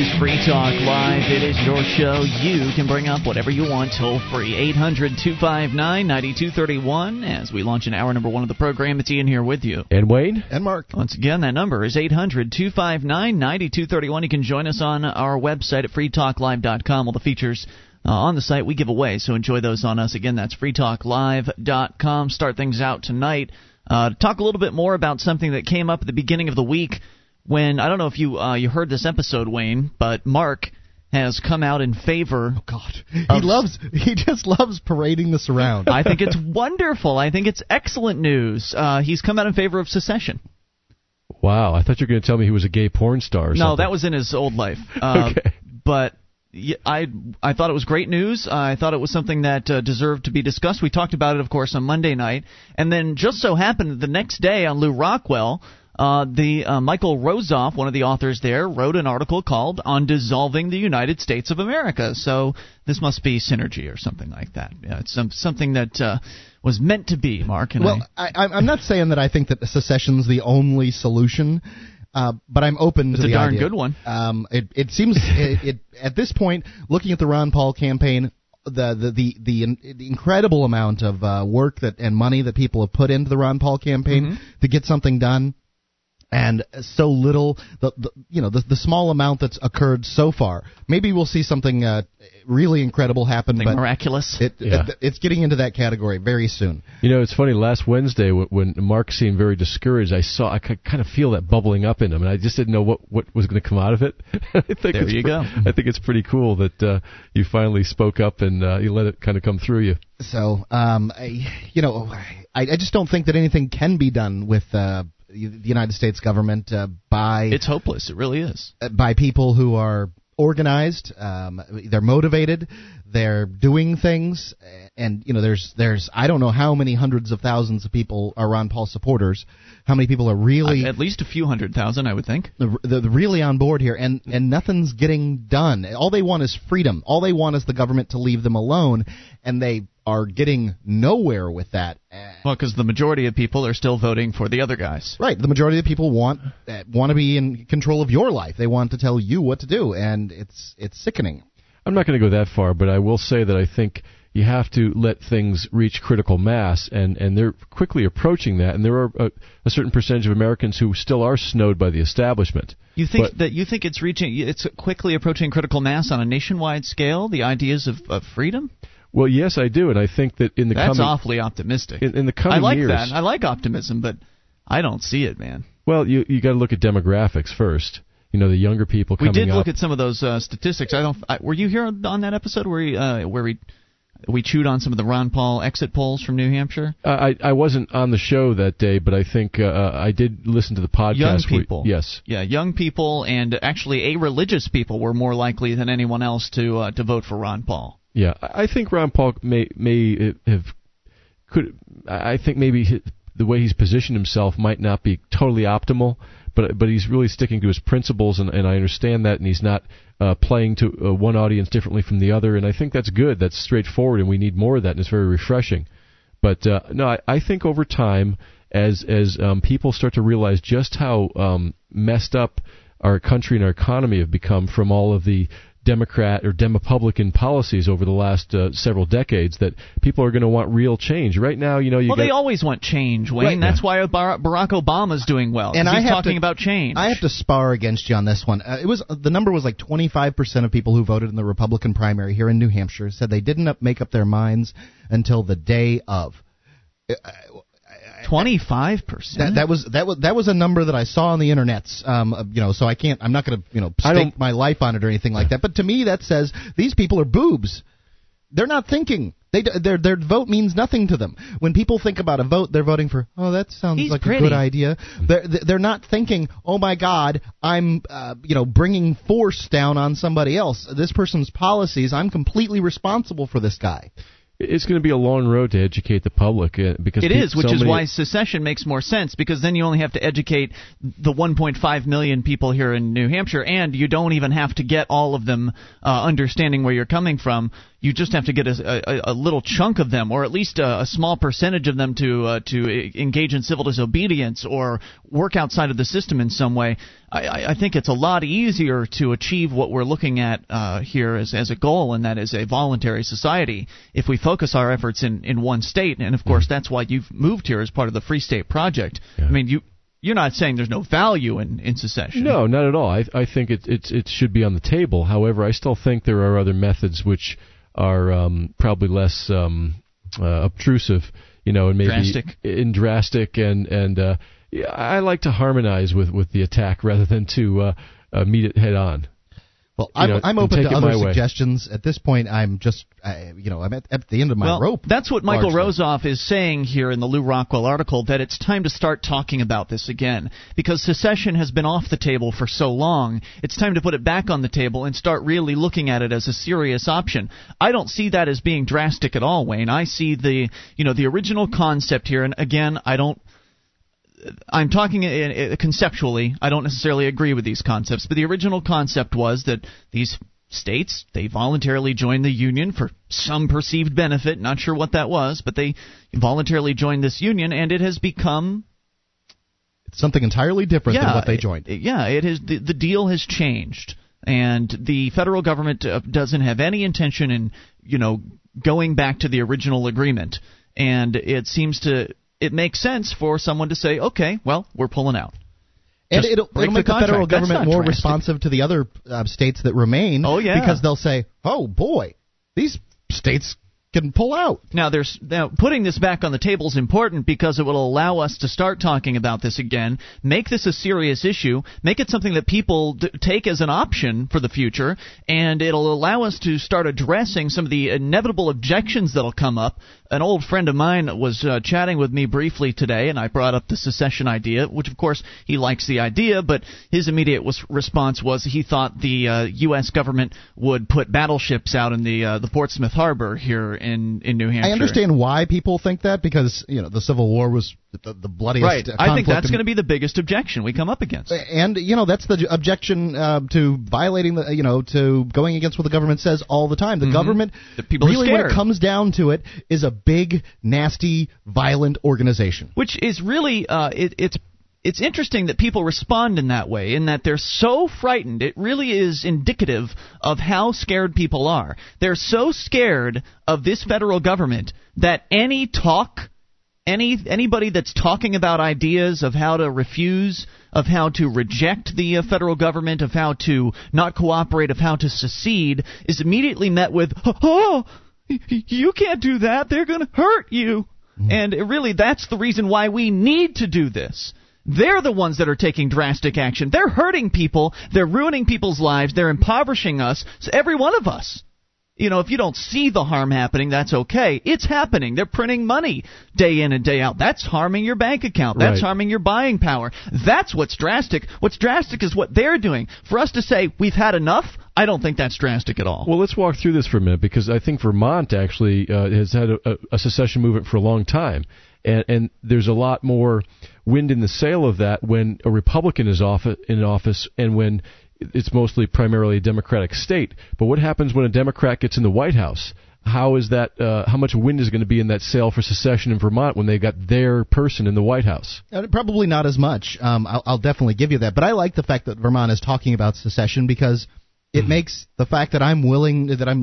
is Free Talk Live. It is your show. You can bring up whatever you want toll-free. 800-259-9231 as we launch an hour number one of the program. It's Ian here with you. And Wade. And Mark. Once again, that number is 800-259-9231. You can join us on our website at freetalklive.com. All the features on the site we give away, so enjoy those on us. Again, that's freetalklive.com. Start things out tonight. Talk a little bit more about something that came up at the beginning of the week. When I don't know if you heard this episode, Wayne, but Mark has come out in favor. Oh God, he just loves parading this around. I think it's wonderful. I think it's excellent news. He's come out in favor of secession. Wow, I thought you were going to tell me he was a gay porn star. Or something. No, that was in his old life. Okay, but I thought it was great news. I thought it was something that deserved to be discussed. We talked about it, of course, on Monday night, and then just so happened that the next day on LewRockwell. Michael Rozeff, one of the authors there, wrote an article called "On Dissolving the United States of America." So this must be synergy or something like that. Yeah, it's something that was meant to be, Mark. And well, I'm not saying that I think that secession's the only solution, but I'm open to the idea. It's a darn good one. It seems at this point, looking at the Ron Paul campaign, the incredible amount of work that and money that people have put into the Ron Paul campaign to get something done. And so little, the small amount that's occurred so far. Maybe we'll see something really incredible happen. Something miraculous. It's getting into that category very soon. You know, it's funny. Last Wednesday, when Mark seemed very discouraged, I could kind of feel that bubbling up in him, and I just didn't know what was going to come out of it. There you go. I think it's pretty cool that you finally spoke up and you let it kind of come through you. So, I just don't think that anything can be done with. The United States government by... It's hopeless. It really is. By people who are organized, they're motivated, they're doing things, and there's I don't know how many hundreds of thousands of people are Ron Paul supporters, how many people are really... at least a few 100,000, I would think. They're really on board here, and nothing's getting done. All they want is freedom. All they want is the government to leave them alone, and they... are getting nowhere with that. Well, because the majority of people are still voting for the other guys. Right. The majority of people want to be in control of your life. They want to tell you what to do, and it's sickening. I'm not going to go that far, but I will say that I think you have to let things reach critical mass, and they're quickly approaching that, and there are a certain percentage of Americans who still are snowed by the establishment. You think it's quickly approaching critical mass on a nationwide scale, the ideas of freedom? Well, yes, I do, and I think that in the coming... That's awfully optimistic. In the coming years... I like that. I like optimism, but I don't see it, man. Well, you got to look at demographics first. The younger people coming up... We did look at some of those statistics. Were you here on that episode where we chewed on some of the Ron Paul exit polls from New Hampshire? I wasn't on the show that day, but I think I did listen to the podcast. Young people. Yes. Yeah, young people and actually religious people were more likely than anyone else to vote for Ron Paul. Yeah, I think Ron Paul maybe the way he's positioned himself might not be totally optimal, but he's really sticking to his principles, and I understand that, and he's not playing to one audience differently from the other, and I think that's good. That's straightforward, and we need more of that, and it's very refreshing. But I think over time, as people start to realize just how messed up our country and our economy have become from all of the Democrat or Demopublican policies over the last several decades, that people are going to want real change. Right now, they always want change, Wayne. Right. That's why Barack Obama's doing well. And he's talking about change. I have to spar against you on this one. The number was like 25% of people who voted in the Republican primary here in New Hampshire said they didn't make up their minds until the day of. 25%. That was a number that I saw on the internets. So I can't. I'm not going to stake my life on it or anything like that. But to me, that says these people are boobs. They're not thinking. Their vote means nothing to them. When people think about a vote, they're voting for, oh, that sounds like a good idea. They're not thinking, oh my God, I'm bringing force down on somebody else. This person's policies. I'm completely responsible for this guy. It's going to be a long road to educate the public. Which is why secession makes more sense, because then you only have to educate the 1.5 million people here in New Hampshire, and you don't even have to get all of them understanding where you're coming from. You just have to get a little chunk of them, or at least a small percentage of them, to engage in civil disobedience or work outside of the system in some way. I think it's a lot easier to achieve what we're looking at here as a goal, and that is a voluntary society, if we focus our efforts in one state. And, of course, that's why you've moved here as part of the Free State Project. Yeah. I mean, you're not saying there's no value in secession. No, not at all. I think it should be on the table. However, I still think there are other methods which are probably less obtrusive, you know, and maybe drastic and yeah, I like to harmonize with the attack rather than to meet it head on. Well, I'm open to other suggestions. At this point, I'm just, I'm at the end of my rope. That's what Michael Rozeff is saying here in the LewRockwell article, that it's time to start talking about this again, because secession has been off the table for so long. It's time to put it back on the table and start really looking at it as a serious option. I don't see that as being drastic at all, Wayne. I see the original concept here, and again, I'm talking conceptually. I don't necessarily agree with these concepts, but the original concept was that these states, they voluntarily joined the union for some perceived benefit, not sure what that was, but they voluntarily joined this union, and it has become something entirely different than what they joined. Yeah, it has. The deal has changed, and the federal government doesn't have any intention in, going back to the original agreement, and it seems to. It makes sense for someone to say, okay, well, we're pulling out. And it'll make the federal government more responsive to the other states that remain. Oh, yeah. Because they'll say, oh, boy, these states can pull out. Now, putting this back on the table is important because it will allow us to start talking about this again, make this a serious issue, make it something that people take as an option for the future, and it'll allow us to start addressing some of the inevitable objections that'll come up. An old friend of mine was chatting with me briefly today, and I brought up the secession idea, which, of course, he likes the idea, but his immediate response was he thought the U.S. government would put battleships out in the Portsmouth Harbor here in New Hampshire. I understand why people think that, because the Civil War was the bloodiest conflict. I think that's going to be the biggest objection we come up against. And that's the objection to violating the to going against what the government says all the time. The government, the people really, are scared. When it comes down to it, is a big, nasty, violent organization. Which is really it's interesting that people respond in that way, in that they're so frightened. It really is indicative of how scared people are. They're so scared of this federal government that any talk, anybody that's talking about ideas of how to refuse, of how to reject the federal government, of how to not cooperate, of how to secede, is immediately met with, oh, you can't do that. They're going to hurt you. Mm-hmm. And really, that's the reason why we need to do this. They're the ones that are taking drastic action. They're hurting people. They're ruining people's lives. They're impoverishing us. So every one of us. If you don't see the harm happening, that's okay. It's happening. They're printing money day in and day out. That's harming your bank account. That's harming your buying power. That's what's drastic. What's drastic is what they're doing. For us to say we've had enough, I don't think that's drastic at all. Well, let's walk through this for a minute, because I think Vermont actually has had a secession movement for a long time. And there's a lot more wind in the sail of that when a Republican is in office and when it's mostly primarily a Democratic state. But what happens when a Democrat gets in the White House? How is that? How much wind is going to be in that sail for secession in Vermont when they got their person in the White House? Probably not as much. I'll definitely give you that. But I like the fact that Vermont is talking about secession, because it makes the fact that I'm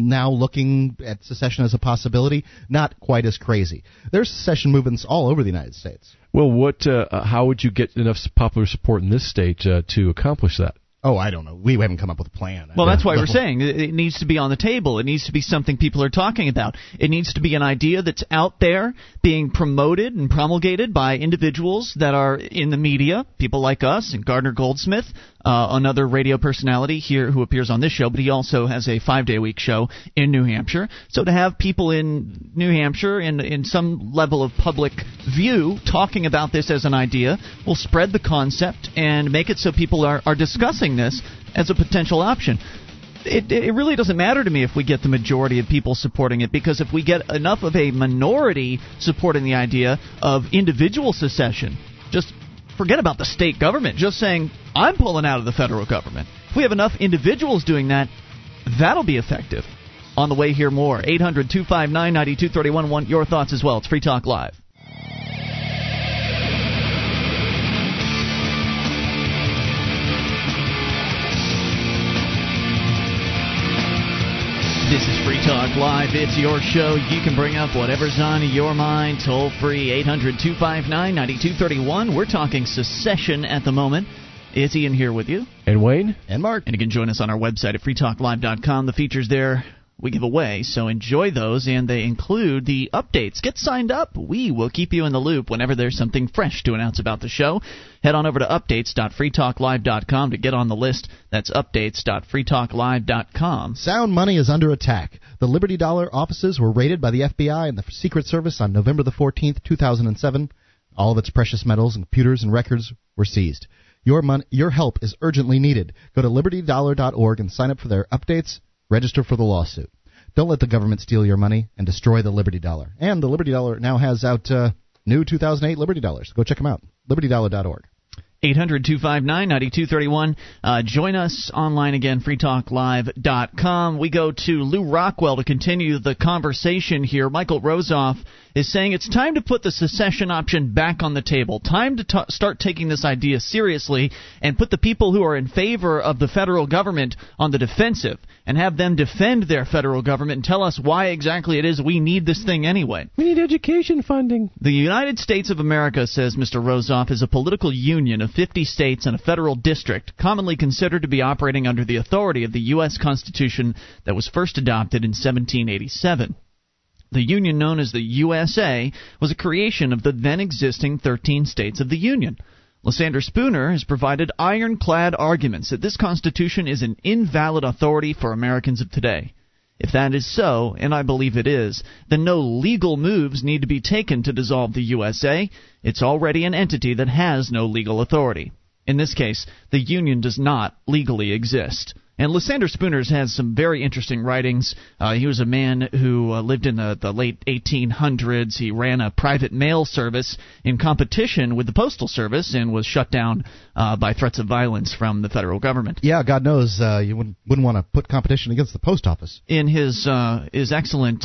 now looking at secession as a possibility not quite as crazy. There's secession movements all over the United States. Well, how would you get enough popular support in this state to accomplish that? Oh, I don't know. We haven't come up with a plan. Well, that's why we're saying it needs to be on the table. It needs to be something people are talking about. It needs to be an idea that's out there being promoted and promulgated by individuals that are in the media, people like us and Gardner Goldsmith, another radio personality here who appears on this show, but he also has a 5-day-a-week show in New Hampshire. So to have people in New Hampshire in some level of public view talking about this as an idea will spread the concept and make it so people are discussing this as a potential option. It really doesn't matter to me if we get the majority of people supporting it, because if we get enough of a minority supporting the idea of individual secession, just forget about the state government, just saying, I'm pulling out of the federal government. If we have enough individuals doing that, that'll be effective. On the way, hear more. 800-259-9231. Want your thoughts as well. It's Free Talk Live. This is Free Talk Live. It's your show. You can bring up whatever's on your mind. Toll free, 800-259-9231. We're talking secession at the moment. It's Ian here with you. And Wayne. And Mark. And you can join us on our website at freetalklive.com. The features there we give away, so enjoy those, and they include the updates. Get signed up. We will keep you in the loop whenever there's something fresh to announce about the show. Head on over to updates.freetalklive.com to get on the list. That's updates.freetalklive.com. Sound money is under attack. The Liberty Dollar offices were raided by the FBI and the Secret Service on November the 14th, 2007. All of its precious metals and computers and records were seized. Your help is urgently needed. Go to libertydollar.org and sign up for their updates. Register for the lawsuit. Don't let the government steal your money and destroy the Liberty Dollar. And the Liberty Dollar now has out new 2008 Liberty Dollars. Go check them out. LibertyDollar.org. 800-259-9231. Join us online again, freetalklive.com. We go to LewRockwell to continue the conversation here. Michael Rozeff is saying it's time to put the secession option back on the table. Time to start taking this idea seriously and put the people who are in favor of the federal government on the defensive and have them defend their federal government and tell us why exactly it is we need this thing anyway. We need education funding. The United States of America, says Mr. Rozeff, is a political union of 50 states and a federal district, commonly considered to be operating under the authority of the U.S. Constitution that was first adopted in 1787. The union known as the USA was a creation of the then-existing 13 states of the Union. Lysander Spooner has provided ironclad arguments that this Constitution is an invalid authority for Americans of today. If that is so, and I believe it is, then no legal moves need to be taken to dissolve the USA. It's already an entity that has no legal authority. In this case, the Union does not legally exist. And Lysander Spooner has some very interesting writings. He was a man who lived in the late 1800s. He ran a private mail service in competition with the Postal Service and was shut down by threats of violence from the federal government. Yeah, God knows you wouldn't want to put competition against the post office. In his excellent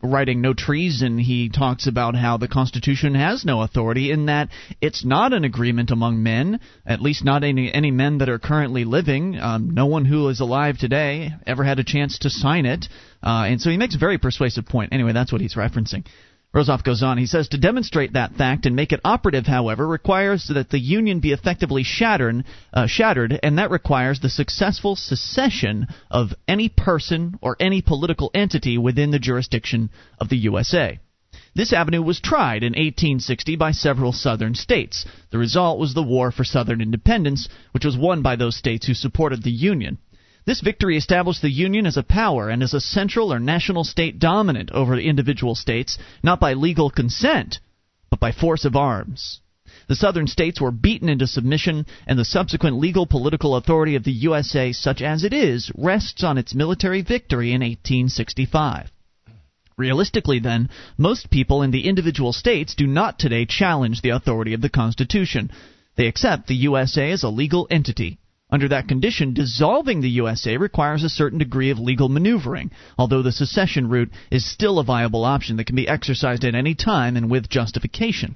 writing, No Treason, he talks about how the Constitution has no authority in that it's not an agreement among men, at least not any men that are currently living. No one who is alive today ever had a chance to sign it, and so he makes a very persuasive point. Anyway, that's what he's referencing. Rozeff goes on. He says, to demonstrate that fact and make it operative, however, requires that the Union be effectively shattered, and that requires the successful secession of any person or any political entity within the jurisdiction of the USA. This avenue was tried in 1860 by several southern states. The result was the War for Southern Independence, which was won by those states who supported the Union. This victory established the Union as a power and as a central or national state dominant over the individual states, not by legal consent, but by force of arms. The southern states were beaten into submission, and the subsequent legal political authority of the USA, such as it is, rests on its military victory in 1865. Realistically, then, most people in the individual states do not today challenge the authority of the Constitution. They accept the USA as a legal entity. Under that condition, dissolving the USA requires a certain degree of legal maneuvering, although the secession route is still a viable option that can be exercised at any time and with justification.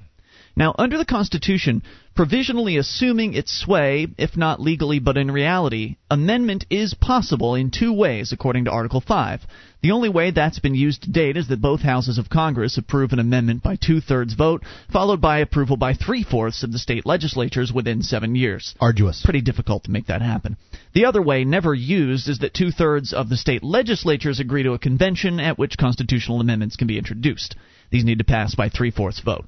Now, under the Constitution, provisionally assuming its sway, if not legally but in reality, amendment is possible in two ways, according to Article 5. The only way that's been used to date is that both houses of Congress approve an amendment by two-thirds vote, followed by approval by three-fourths of the state legislatures within 7 years. Arduous. Pretty difficult to make that happen. The other way, never used, is that two-thirds of the state legislatures agree to a convention at which constitutional amendments can be introduced. These need to pass by three-fourths vote.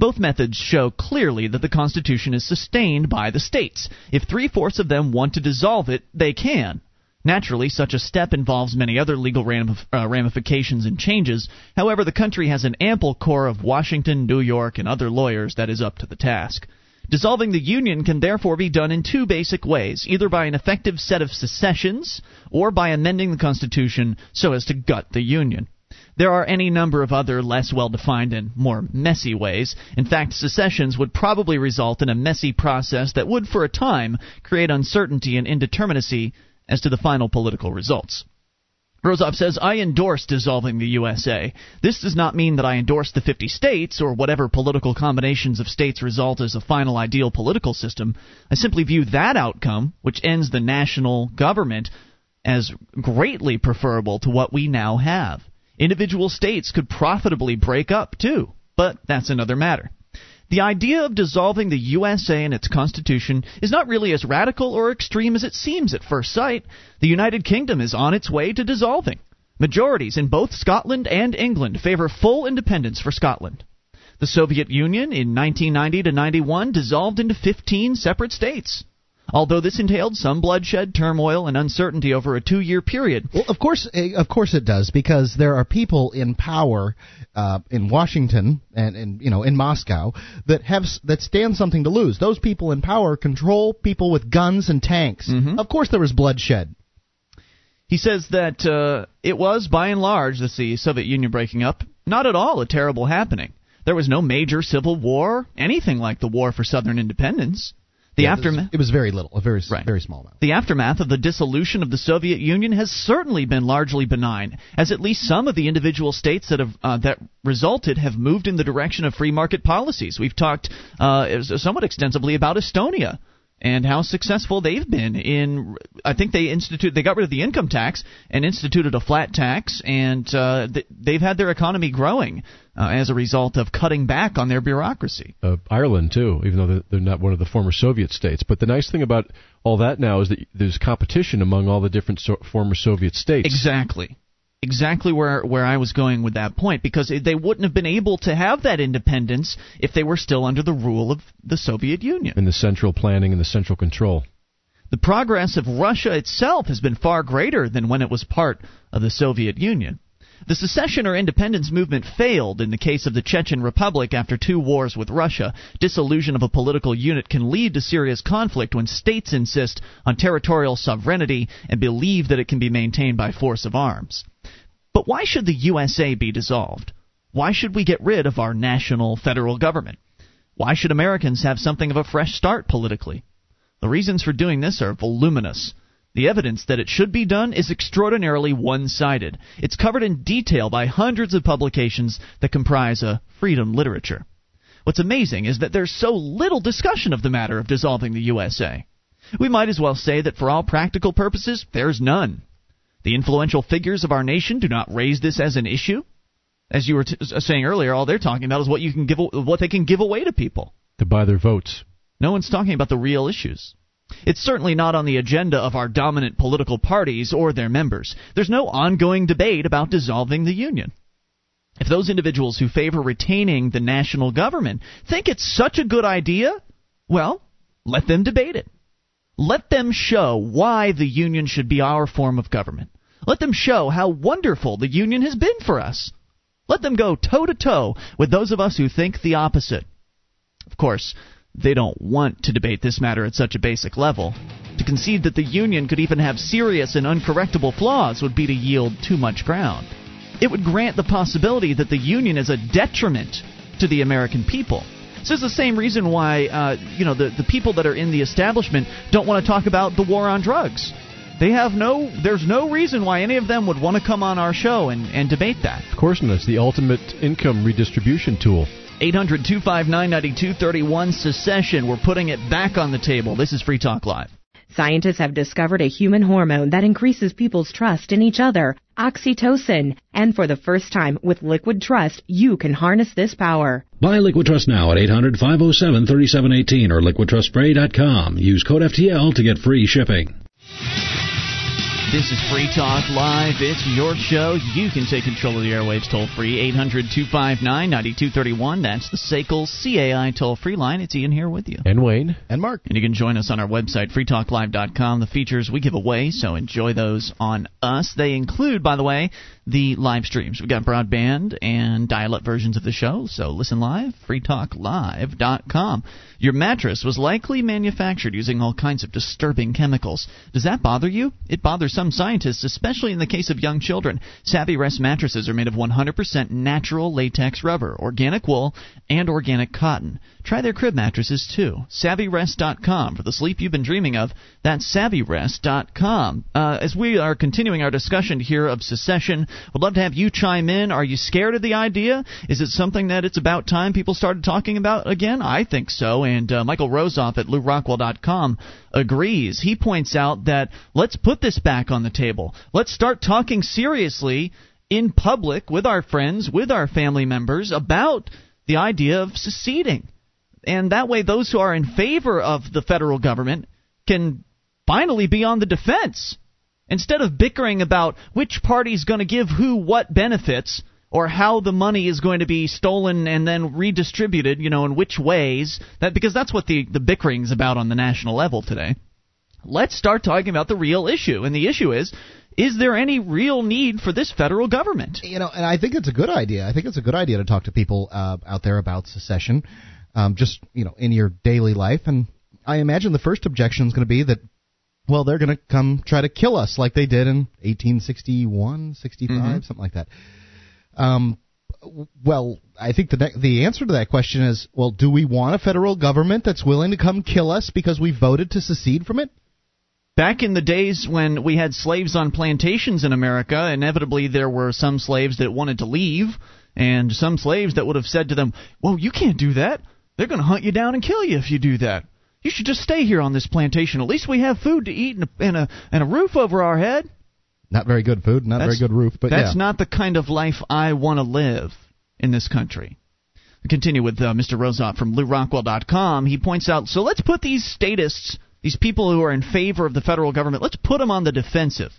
Both methods show clearly that the Constitution is sustained by the states. If three-fourths of them want to dissolve it, they can. Naturally, such a step involves many other legal ramifications and changes. However, the country has an ample core of Washington, New York, and other lawyers that is up to the task. Dissolving the Union can therefore be done in two basic ways, either by an effective set of secessions or by amending the Constitution so as to gut the Union. There are any number of other less well-defined and more messy ways. In fact, secessions would probably result in a messy process that would, for a time, create uncertainty and indeterminacy as to the final political results. Rozeff says, I endorse dissolving the USA. This does not mean that I endorse the 50 states or whatever political combinations of states result as a final ideal political system. I simply view that outcome, which ends the national government, as greatly preferable to what we now have. Individual states could profitably break up, too, but that's another matter. The idea of dissolving the USA and its constitution is not really as radical or extreme as it seems at first sight. The United Kingdom is on its way to dissolving. Majorities in both Scotland and England favor full independence for Scotland. The Soviet Union in 1990 to 91 dissolved into 15 separate states. Although this entailed some bloodshed, turmoil, and uncertainty over a 2-year period. Well, of course it does, because there are people in power in Washington and in Moscow that stand something to lose. Those people in power control people with guns and tanks. Mm-hmm. Of course there was bloodshed. He says that it was, by and large, the Soviet Union breaking up, not at all a terrible happening. There was no major civil war, anything like the War for Southern Independence. It was very little, a very small amount. The aftermath of the dissolution of the Soviet Union has certainly been largely benign, as at least some of the individual states that resulted have moved in the direction of free market policies. We've talked somewhat extensively about Estonia and how successful they've been in. I think they got rid of the income tax and instituted a flat tax, and they've had their economy growing as a result of cutting back on their bureaucracy. Ireland, too, even though they're not one of the former Soviet states. But the nice thing about all that now is that there's competition among all the different former Soviet states. Exactly where I was going with that point, because they wouldn't have been able to have that independence if they were still under the rule of the Soviet Union. And the central planning and the central control. The progress of Russia itself has been far greater than when it was part of the Soviet Union. The secession or independence movement failed in the case of the Chechen Republic after 2 wars with Russia. Dissolution of a political unit can lead to serious conflict when states insist on territorial sovereignty and believe that it can be maintained by force of arms. But why should the USA be dissolved? Why should we get rid of our national federal government? Why should Americans have something of a fresh start politically? The reasons for doing this are voluminous. The evidence that it should be done is extraordinarily one-sided. It's covered in detail by hundreds of publications that comprise a freedom literature. What's amazing is that there's so little discussion of the matter of dissolving the USA. We might as well say that for all practical purposes, there's none. The influential figures of our nation do not raise this as an issue. As you were saying earlier, all they're talking about is what they can give away to people. To buy their votes. No one's talking about the real issues. It's certainly not on the agenda of our dominant political parties or their members. There's no ongoing debate about dissolving the union. If those individuals who favor retaining the national government think it's such a good idea, well, let them debate it. Let them show why the union should be our form of government. Let them show how wonderful the union has been for us. Let them go toe-to-toe with those of us who think the opposite. Of course, they don't want to debate this matter at such a basic level. To concede that the union could even have serious and uncorrectable flaws would be to yield too much ground. It would grant the possibility that the union is a detriment to the American people. This is the same reason why the people that are in the establishment don't want to talk about the war on drugs. There's no reason why any of them would want to come on our show and debate that. Of course not. It's the ultimate income redistribution tool. 800-259-9231, secession. We're putting it back on the table. This is Free Talk Live. Scientists have discovered a human hormone that increases people's trust in each other, oxytocin. And for the first time, with Liquid Trust, you can harness this power. Buy Liquid Trust now at 800-507-3718 or LiquidTrustSpray.com. Use code FTL to get free shipping. This is Free Talk Live. It's your show. You can take control of the airwaves toll-free, 800-259-9231. That's the SACL CAI toll-free line. It's Ian here with you. And Wayne. And Mark. And you can join us on our website, freetalklive.com. The features we give away, so enjoy those on us. They include, by the way, the live streams. We've got broadband and dial-up versions of the show, so listen live, freetalklive.com. Your mattress was likely manufactured using all kinds of disturbing chemicals. Does that bother you? It bothers some scientists, especially in the case of young children. Savvy Rest mattresses are made of 100% natural latex rubber, organic wool, and organic cotton. Try their crib mattresses, too. SavvyRest.com for the sleep you've been dreaming of. That's SavvyRest.com. As we are continuing our discussion here of secession, would love to have you chime in. Are you scared of the idea? Is it something that it's about time people started talking about again? I think so. And Michael Rozeff at LewRockwell.com agrees. He points out that let's put this back back on the table. Let's start talking seriously in public with our friends, with our family members about the idea of seceding. And that way those who are in favor of the federal government can finally be on the defense. Instead of bickering about which party's going to give who what benefits or how the money is going to be stolen and then redistributed, you know, in which ways, because that's what the bickering's about on the national level today. Let's start talking about the real issue, and the issue is there any real need for this federal government? You know, and I think it's a good idea. I think it's a good idea to talk to people out there about secession, just, you know, in your daily life. And I imagine the first objection is going to be that, well, they're going to come try to kill us like they did in 1861, 65, something like that. Well, I think the answer to that question is, well, do we want a federal government that's willing to come kill us because we voted to secede from it? Back in the days when we had slaves on plantations in America, inevitably there were some slaves that wanted to leave and some slaves that would have said to them, well, you can't do that. They're going to hunt you down and kill you if you do that. You should just stay here on this plantation. At least we have food to eat and a roof over our head. Not very good food, not very good roof, but that's not the kind of life I want to live in this country. I'll continue with Mr. Rozeff from LewRockwell.com. He points out, so let's put these statists, these people who are in favor of the federal government, let's put them on the defensive.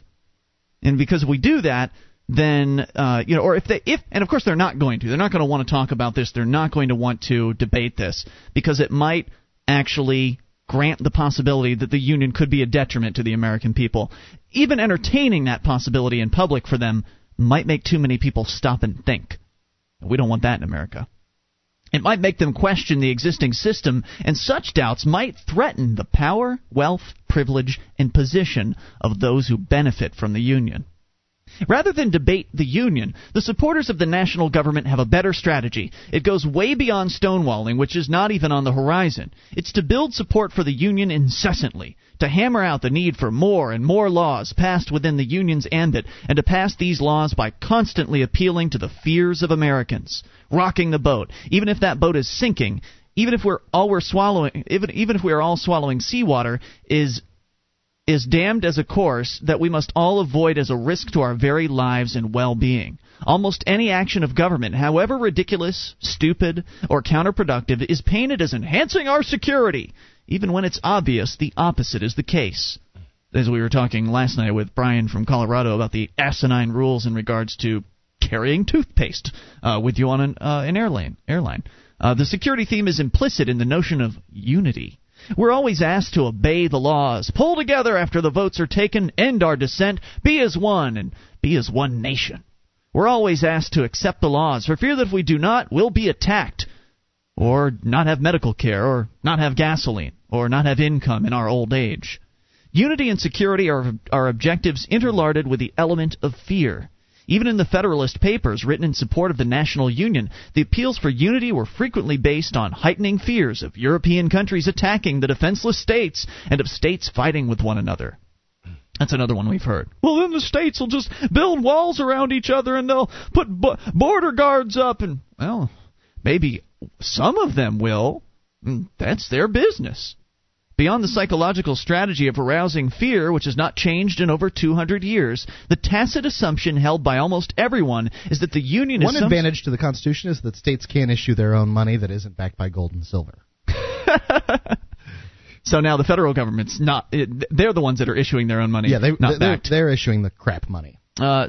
And because we do that, then you know, or if and of course they're not going to. They're not going to want to talk about this. They're not going to want to debate this because it might actually grant the possibility that the union could be a detriment to the American people. Even entertaining that possibility in public for them might make too many people stop and think. We don't want that in America. It might make them question the existing system, and such doubts might threaten the power, wealth, privilege, and position of those who benefit from the union. Rather than debate the union, the supporters of the national government have a better strategy. It goes way beyond stonewalling, which is not even on the horizon. It's to build support for the union incessantly, to hammer out the need for more and more laws passed within the union's ambit, and to pass these laws by constantly appealing to the fears of Americans, rocking the boat, even if that boat is sinking, even if we're all swallowing seawater, is damned as a course that we must all avoid as a risk to our very lives and well-being. Almost any action of government, however ridiculous, stupid, or counterproductive, is painted as enhancing our security, even when it's obvious the opposite is the case. As we were talking last night with Brian from Colorado about the asinine rules in regards to carrying toothpaste with you on an airline. The security theme is implicit in the notion of unity. We're always asked to obey the laws, pull together after the votes are taken, end our dissent, be as one, and be as one nation. We're always asked to accept the laws for fear that if we do not, we'll be attacked, or not have medical care, or not have gasoline, or not have income in our old age. Unity and security are objectives interlarded with the element of fear. Even in the Federalist Papers written in support of the National Union, the appeals for unity were frequently based on heightening fears of European countries attacking the defenseless states and of states fighting with one another. That's another one we've heard. Well, then the states will just build walls around each other and they'll put border guards up. And, well, maybe some of them will. That's their business. Beyond the psychological strategy of arousing fear, which has not changed in over 200 years, the tacit assumption held by almost everyone is that the union is... One advantage to the Constitution is that states can't issue their own money that isn't backed by gold and silver. So now the federal government's not... They're the ones that are issuing their own money, yeah, they're issuing the crap money.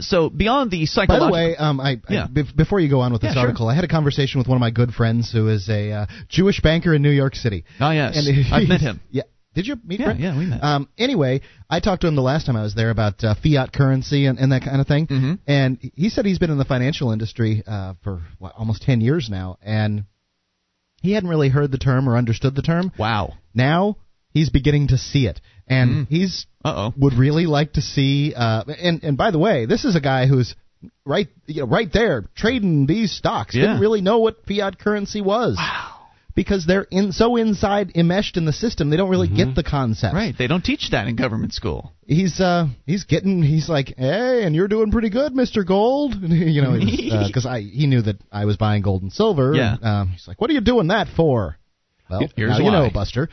So beyond the psychological... By the way, before you go on with this article, sure. I had a conversation with one of my good friends who is a Jewish banker in New York City. Oh, yes. And I've met him. Yeah. Did you meet him? Yeah, we met. Anyway, I talked to him the last time I was there about fiat currency and that kind of thing. Mm-hmm. And he said he's been in the financial industry for almost 10 years now, and he hadn't really heard the term or understood the term. Wow. Now he's beginning to see it. And he's would really like to see and by the way, this is a guy who's right there trading these stocks. Yeah. Didn't really know what fiat currency was. Wow. Because they're so enmeshed in the system, they don't really get the concept. Right. They don't teach that in government school. He's like, hey, and you're doing pretty good, Mr. Gold. You know, because he knew that I was buying gold and silver. Yeah. And, he's like, what are you doing that for? Well, here's why. You know, Buster.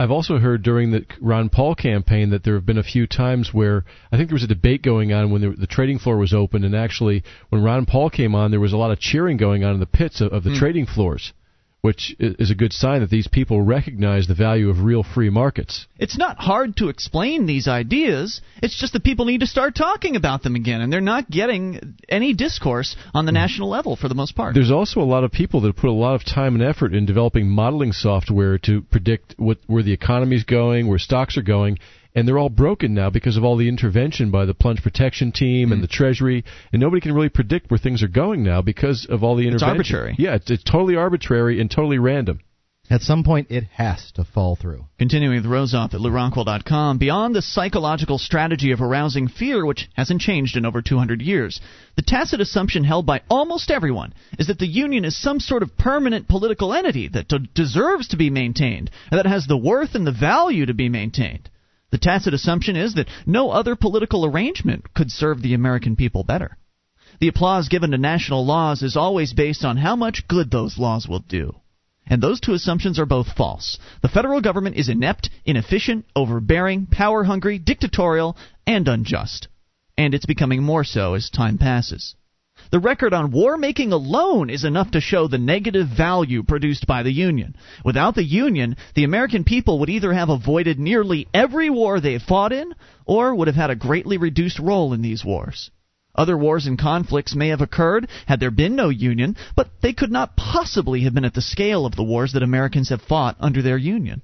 I've also heard during the Ron Paul campaign that there have been a few times where I think there was a debate going on when the trading floor was open, and actually when Ron Paul came on, there was a lot of cheering going on in the pits of the trading floors, which is a good sign that these people recognize the value of real free markets. It's not hard to explain these ideas. It's just that people need to start talking about them again, and they're not getting any discourse on the national level for the most part. There's also a lot of people that put a lot of time and effort in developing modeling software to predict where the economy's going, where stocks are going, and they're all broken now because of all the intervention by the plunge protection team and the Treasury, and nobody can really predict where things are going now because of all the intervention. It's arbitrary. Yeah, it's totally arbitrary and totally random. At some point, it has to fall through. Continuing with Rozeff at LewRockwell.com, beyond the psychological strategy of arousing fear, which hasn't changed in over 200 years, the tacit assumption held by almost everyone is that the union is some sort of permanent political entity that deserves to be maintained, and that has the worth and the value to be maintained. The tacit assumption is that no other political arrangement could serve the American people better. The applause given to national laws is always based on how much good those laws will do. And those two assumptions are both false. The federal government is inept, inefficient, overbearing, power-hungry, dictatorial, and unjust. And it's becoming more so as time passes. The record on war-making alone is enough to show the negative value produced by the Union. Without the Union, the American people would either have avoided nearly every war they've fought in, or would have had a greatly reduced role in these wars. Other wars and conflicts may have occurred had there been no Union, but they could not possibly have been at the scale of the wars that Americans have fought under their Union.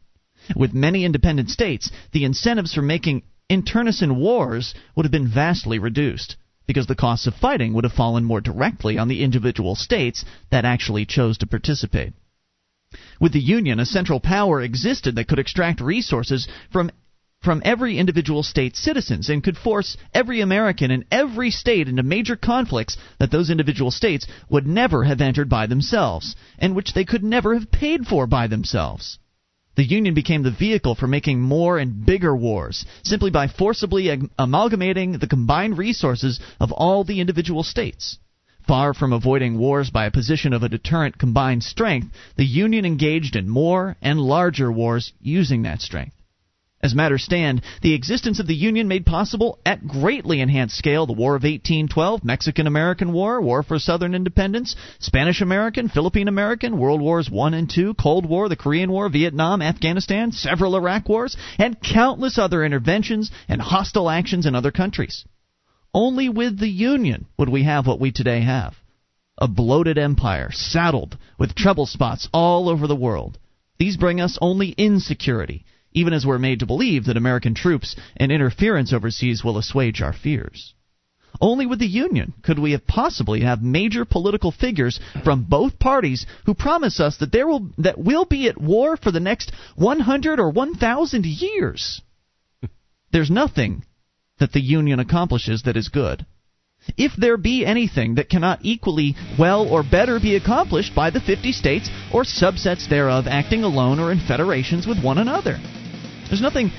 With many independent states, the incentives for making internecine wars would have been vastly reduced, because the costs of fighting would have fallen more directly on the individual states that actually chose to participate. With the Union, a central power existed that could extract resources from every individual state's citizens and could force every American in every state into major conflicts that those individual states would never have entered by themselves, and which they could never have paid for by themselves. The Union became the vehicle for making more and bigger wars, simply by forcibly amalgamating the combined resources of all the individual states. Far from avoiding wars by a position of a deterrent combined strength, the Union engaged in more and larger wars using that strength. As matters stand, the existence of the Union made possible, at greatly enhanced scale, the War of 1812, Mexican-American War, War for Southern Independence, Spanish-American, Philippine-American, World Wars I and II, Cold War, the Korean War, Vietnam, Afghanistan, several Iraq wars, and countless other interventions and hostile actions in other countries. Only with the Union would we have what we today have, a bloated empire saddled with trouble spots all over the world. These bring us only insecurity, even as we're made to believe that American troops and interference overseas will assuage our fears. Only with the Union could we have possibly have major political figures from both parties who promise us that we'll be at war for the next 100 or 1,000 years. There's nothing that the Union accomplishes that is good, if there be anything that cannot equally well or better be accomplished by the 50 states or subsets thereof acting alone or in federations with one another. There's nothing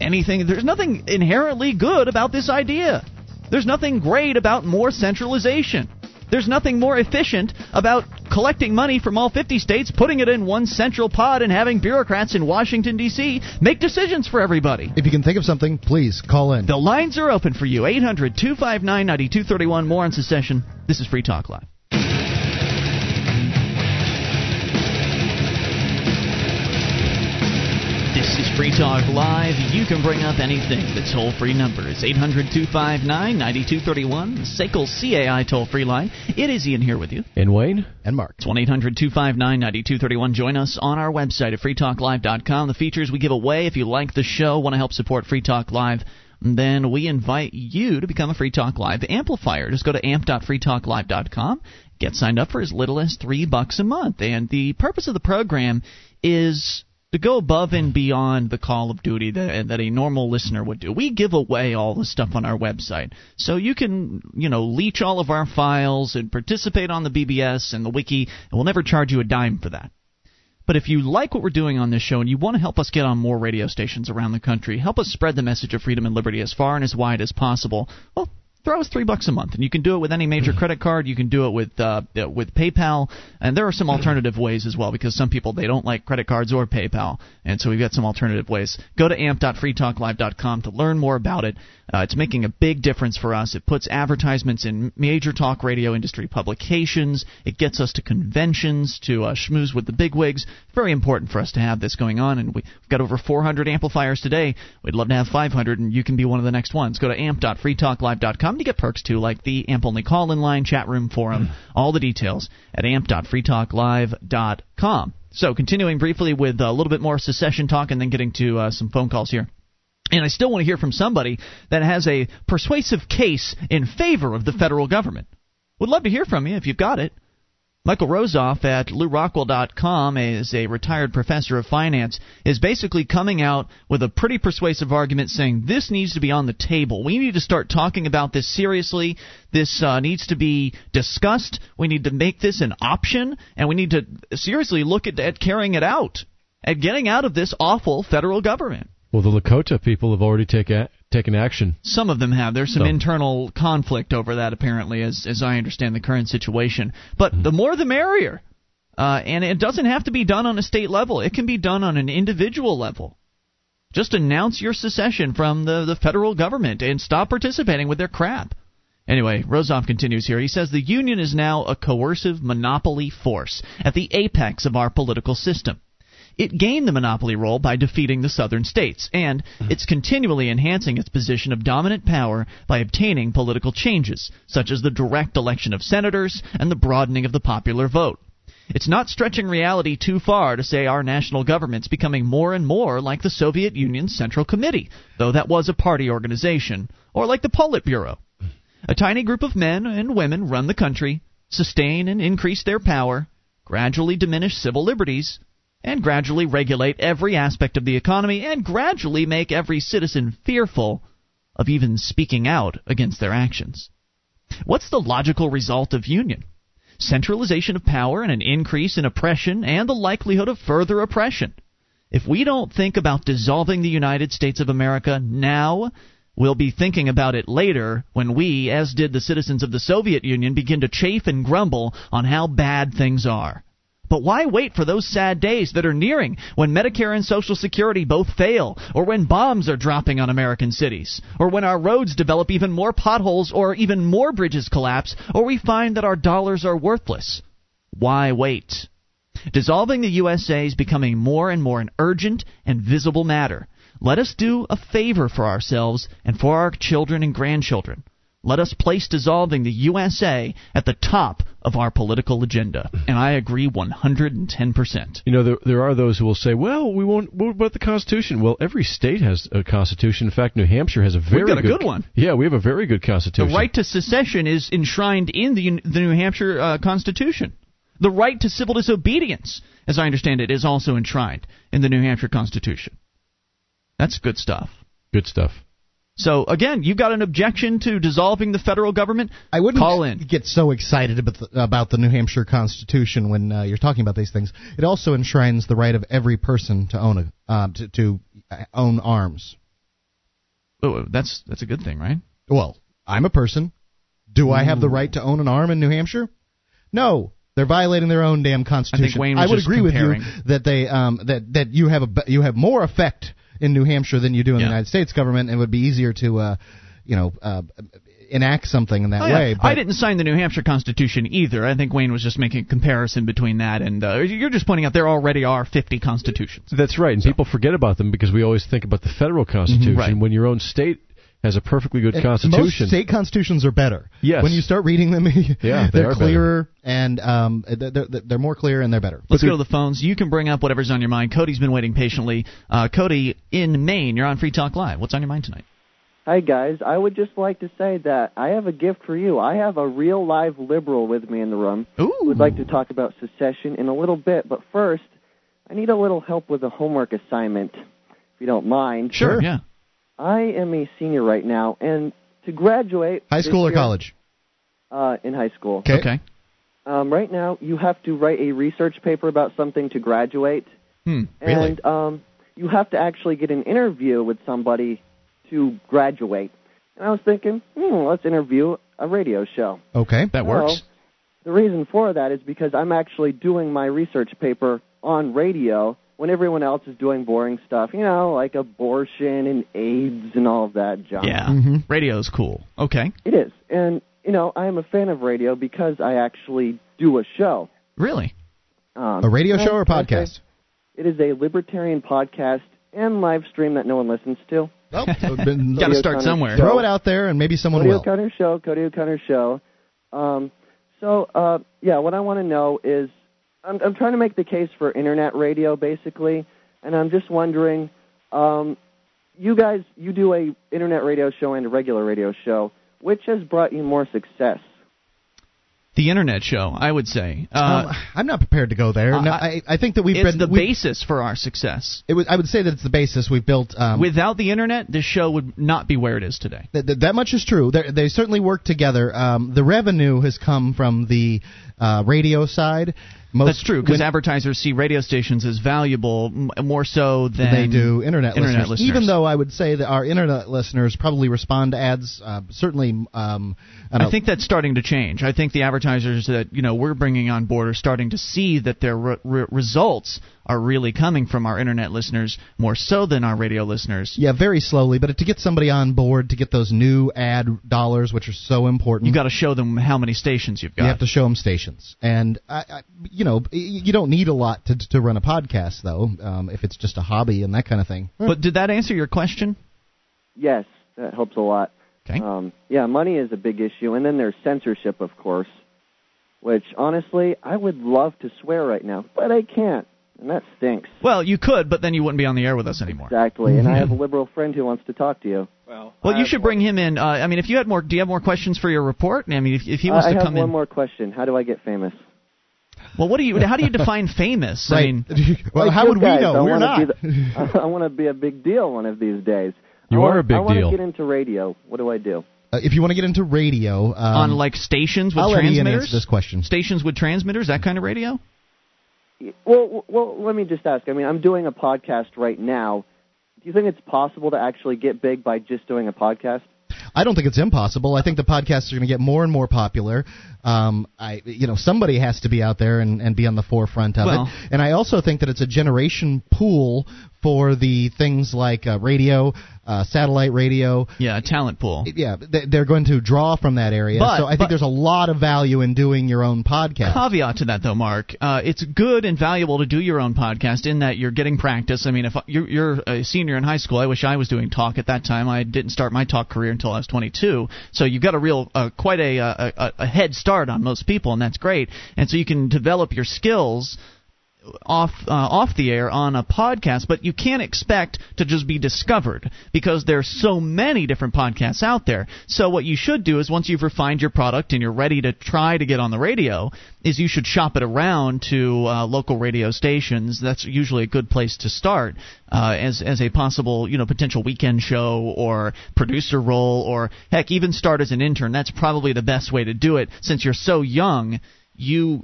inherently good about this idea. There's nothing great about more centralization. There's nothing more efficient about collecting money from all 50 states, putting it in one central pod, and having bureaucrats in Washington, D.C. make decisions for everybody. If you can think of something, please call in. The lines are open for you. 800-259-9231. More on secession. This is Free Talk Live. This is Free Talk Live. You can bring up anything. The toll-free number is 800-259-9231, the SACL CAI toll-free line. It is Ian here with you. And Wayne. And Mark. It's 1-800-259-9231. Join us on our website at freetalklive.com. The features we give away, if you like the show, want to help support Free Talk Live, then we invite you to become a Free Talk Live amplifier. Just go to amp.freetalklive.com. Get signed up for as little as $3 a month. And the purpose of the program is to go above and beyond the call of duty that a normal listener would do. We give away all the stuff on our website, so you can, leech all of our files and participate on the BBS and the wiki, and we'll never charge you a dime for that. But if you like what we're doing on this show and you want to help us get on more radio stations around the country, help us spread the message of freedom and liberty as far and as wide as possible, well, Throw us $3 a month, and you can do it with any major credit card. You can do it with PayPal, and there are some alternative ways as well, because some people, they don't like credit cards or PayPal, and so we've got some alternative ways. Go to amp.freetalklive.com to learn more about it. It's making a big difference for us. It puts advertisements in major talk radio industry publications. It gets us to conventions, to schmooze with the bigwigs. Very important for us to have this going on, and we've got over 400 amplifiers today. We'd love to have 500, and you can be one of the next ones. Go to amp.freetalklive.com. To get perks too, like the amp only call in line, chat room, forum, all the details at amp.freetalklive.com. So, continuing briefly with a little bit more secession talk and then getting to some phone calls here. And I still want to hear from somebody that has a persuasive case in favor of the federal government. Would love to hear from you if you've got it. Michael Rozeff at LewRockwell.com is a retired professor of finance, is basically coming out with a pretty persuasive argument saying this needs to be on the table. We need to start talking about this seriously. This needs to be discussed. We need to make this an option, and we need to seriously look at carrying it out, at getting out of this awful federal government. Well, the Lakota people have already taken action. Some of them have. There's some internal conflict over that, apparently, as I understand the current situation. But the more the merrier. And it doesn't have to be done on a state level. It can be done on an individual level. Just announce your secession from the federal government and stop participating with their crap. Anyway, Rozeff continues here. He says, the union is now a coercive monopoly force at the apex of our political system. It gained the monopoly role by defeating the southern states, and it's continually enhancing its position of dominant power by obtaining political changes, such as the direct election of senators and the broadening of the popular vote. It's not stretching reality too far to say our national government's becoming more and more like the Soviet Union's Central Committee, though that was a party organization, or like the Politburo. A tiny group of men and women run the country, sustain and increase their power, gradually diminish civil liberties, and gradually regulate every aspect of the economy, and gradually make every citizen fearful of even speaking out against their actions. What's the logical result of union? Centralization of power and an increase in oppression and the likelihood of further oppression. If we don't think about dissolving the United States of America now, we'll be thinking about it later when we, as did the citizens of the Soviet Union, begin to chafe and grumble on how bad things are. But why wait for those sad days that are nearing, when Medicare and Social Security both fail, or when bombs are dropping on American cities, or when our roads develop even more potholes or even more bridges collapse, or we find that our dollars are worthless? Why wait? Dissolving the USA is becoming more and more an urgent and visible matter. Let us do a favor for ourselves and for our children and grandchildren. Let us place dissolving the USA at the top of our political agenda. And I agree 110%. You know, there are those who will say, well, we won't. What about the Constitution? Well, every state has a Constitution. In fact, New Hampshire has a very good... We've got a good one. Yeah, we have a very good Constitution. The right to secession is enshrined in the New Hampshire Constitution. The right to civil disobedience, as I understand it, is also enshrined in the New Hampshire Constitution. That's good stuff. Good stuff. So, again, you've got an objection to dissolving the federal government? I wouldn't get so excited about the New Hampshire Constitution when you're talking about these things. It also enshrines the right of every person to own own arms. Oh, that's a good thing, right? Well, I'm a person. Do I have the right to own an arm in New Hampshire? No. They're violating their own damn constitution. I think Wayne was just comparing. With you that they that you have more effect in New Hampshire than you do in the United States government, and it would be easier to, enact something in that way. But I didn't sign the New Hampshire Constitution either. I think Wayne was just making a comparison between that and you're just pointing out there already are 50 constitutions. That's right, and people forget about them because we always think about the federal Constitution. Right. When your own state has a perfectly good constitution. Most state constitutions are better. Yes. When you start reading them, they're clearer, and they're more clear, and they're better. Let's go to the phones. You can bring up whatever's on your mind. Cody's been waiting patiently. Cody, in Maine, you're on Free Talk Live. What's on your mind tonight? Hi, guys. I would just like to say that I have a gift for you. I have a real live liberal with me in the room. Ooh. Who would like to talk about secession in a little bit, but first, I need a little help with a homework assignment, if you don't mind. Sure. Yeah. I am a senior right now, and to graduate... High school or college? In high school. Okay. Right now, you have to write a research paper about something to graduate. Really? And you have to actually get an interview with somebody to graduate. And I was thinking, let's interview a radio show. Okay, that works. The reason for that is because I'm actually doing my research paper on radio when everyone else is doing boring stuff, like abortion and AIDS and all of that junk. Yeah, radio is cool. Okay. It is. And, I am a fan of radio because I actually do a show. Really? A radio show or a podcast? It is a libertarian podcast and live stream that no one listens to. Oh, got to start somewhere. Throw it out there and maybe someone will. Cody O'Connor Show. What I want to know is, I'm trying to make the case for internet radio, basically, and I'm just wondering, you guys, you do a internet radio show and a regular radio show. Which has brought you more success? The internet show, I would say. I'm not prepared to go there. No, I think that it's the basis for our success. I would say that it's the basis we've built. Without the internet, this show would not be where it is today. That much is true. They certainly work together. The revenue has come from the radio side. That's true, because advertisers see radio stations as valuable more so than they do internet listeners. Even though I would say that our internet listeners probably respond to ads, certainly. I think that's starting to change. I think the advertisers that we're bringing on board are starting to see that their results are really coming from our internet listeners more so than our radio listeners. Yeah, very slowly, but to get somebody on board, to get those new ad dollars, which are so important, you got to show them how many stations you've got. You have to show them stations, and you don't need a lot to run a podcast, though, if it's just a hobby and that kind of thing. But did that answer your question? Yes, that helps a lot. Okay. Money is a big issue, and then there's censorship, of course, which honestly I would love to swear right now, but I can't. And that stinks. Well, you could, but then you wouldn't be on the air with us anymore. Exactly, and I have a liberal friend who wants to talk to you. Well, you should bring him in. If you had more, do you have more questions for your report? I mean, if he wants to come in. I have one more question. How do I get famous? Well, how do you define famous? Right. I mean, how would we know? We're not. I want to be a big deal one of these days. I want to get into radio. What do I do? If you want to get into radio, on like stations with transmitters. Let Ian answer this question. Stations with transmitters, that kind of radio. Well, let me just ask. I mean, I'm doing a podcast right now. Do you think it's possible to actually get big by just doing a podcast? I don't think it's impossible. I think the podcasts are going to get more and more popular. Somebody has to be out there and be on the forefront of it. And I also think that it's a generation pool for the things like radio, satellite radio. Yeah, a talent pool. Yeah, they're going to draw from that area. But I think there's a lot of value in doing your own podcast. Caveat to that, though, Mark. It's good and valuable to do your own podcast in that you're getting practice. I mean, if you're a senior in high school, I wish I was doing talk at that time. I didn't start my talk career until I was 22. So you've got quite a head start on most people, and that's great. And so you can develop your skills off the air on a podcast, but you can't expect to just be discovered because there's so many different podcasts out there. So what you should do is once you've refined your product and you're ready to try to get on the radio, is you should shop it around to local radio stations. That's usually a good place to start as a possible potential weekend show or producer role, or heck, even start as an intern. That's probably the best way to do it since you're so young. You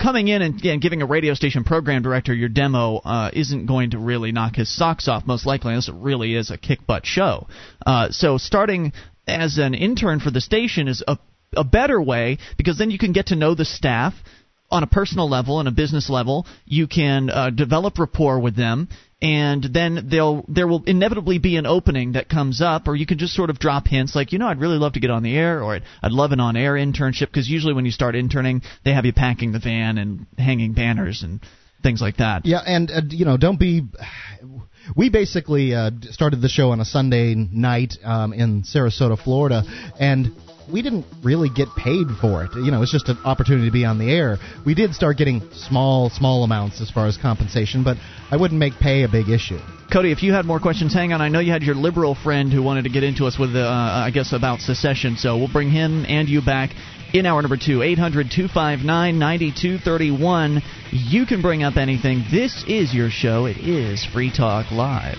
coming in and giving a radio station program director your demo isn't going to really knock his socks off, most likely, unless it really is a kick-butt show. So starting as an intern for the station is a better way, because then you can get to know the staff on a personal level and a business level. You can develop rapport with them. And then there will inevitably be an opening that comes up, or you can just sort of drop hints like, I'd really love to get on the air, or I'd love an on-air internship, because usually when you start interning, they have you packing the van and hanging banners and things like that. Yeah, and, don't be... We basically started the show on a Sunday night in Sarasota, Florida, and... we didn't really get paid for it. It's just an opportunity to be on the air. We did start getting small amounts as far as compensation, but I wouldn't make pay a big issue. Cody, if you had more questions, hang on. I know you had your liberal friend who wanted to get into us with, about secession, so we'll bring him and you back in hour number 2, 800-259-9231. You can bring up anything. This is your show. It is Free Talk Live.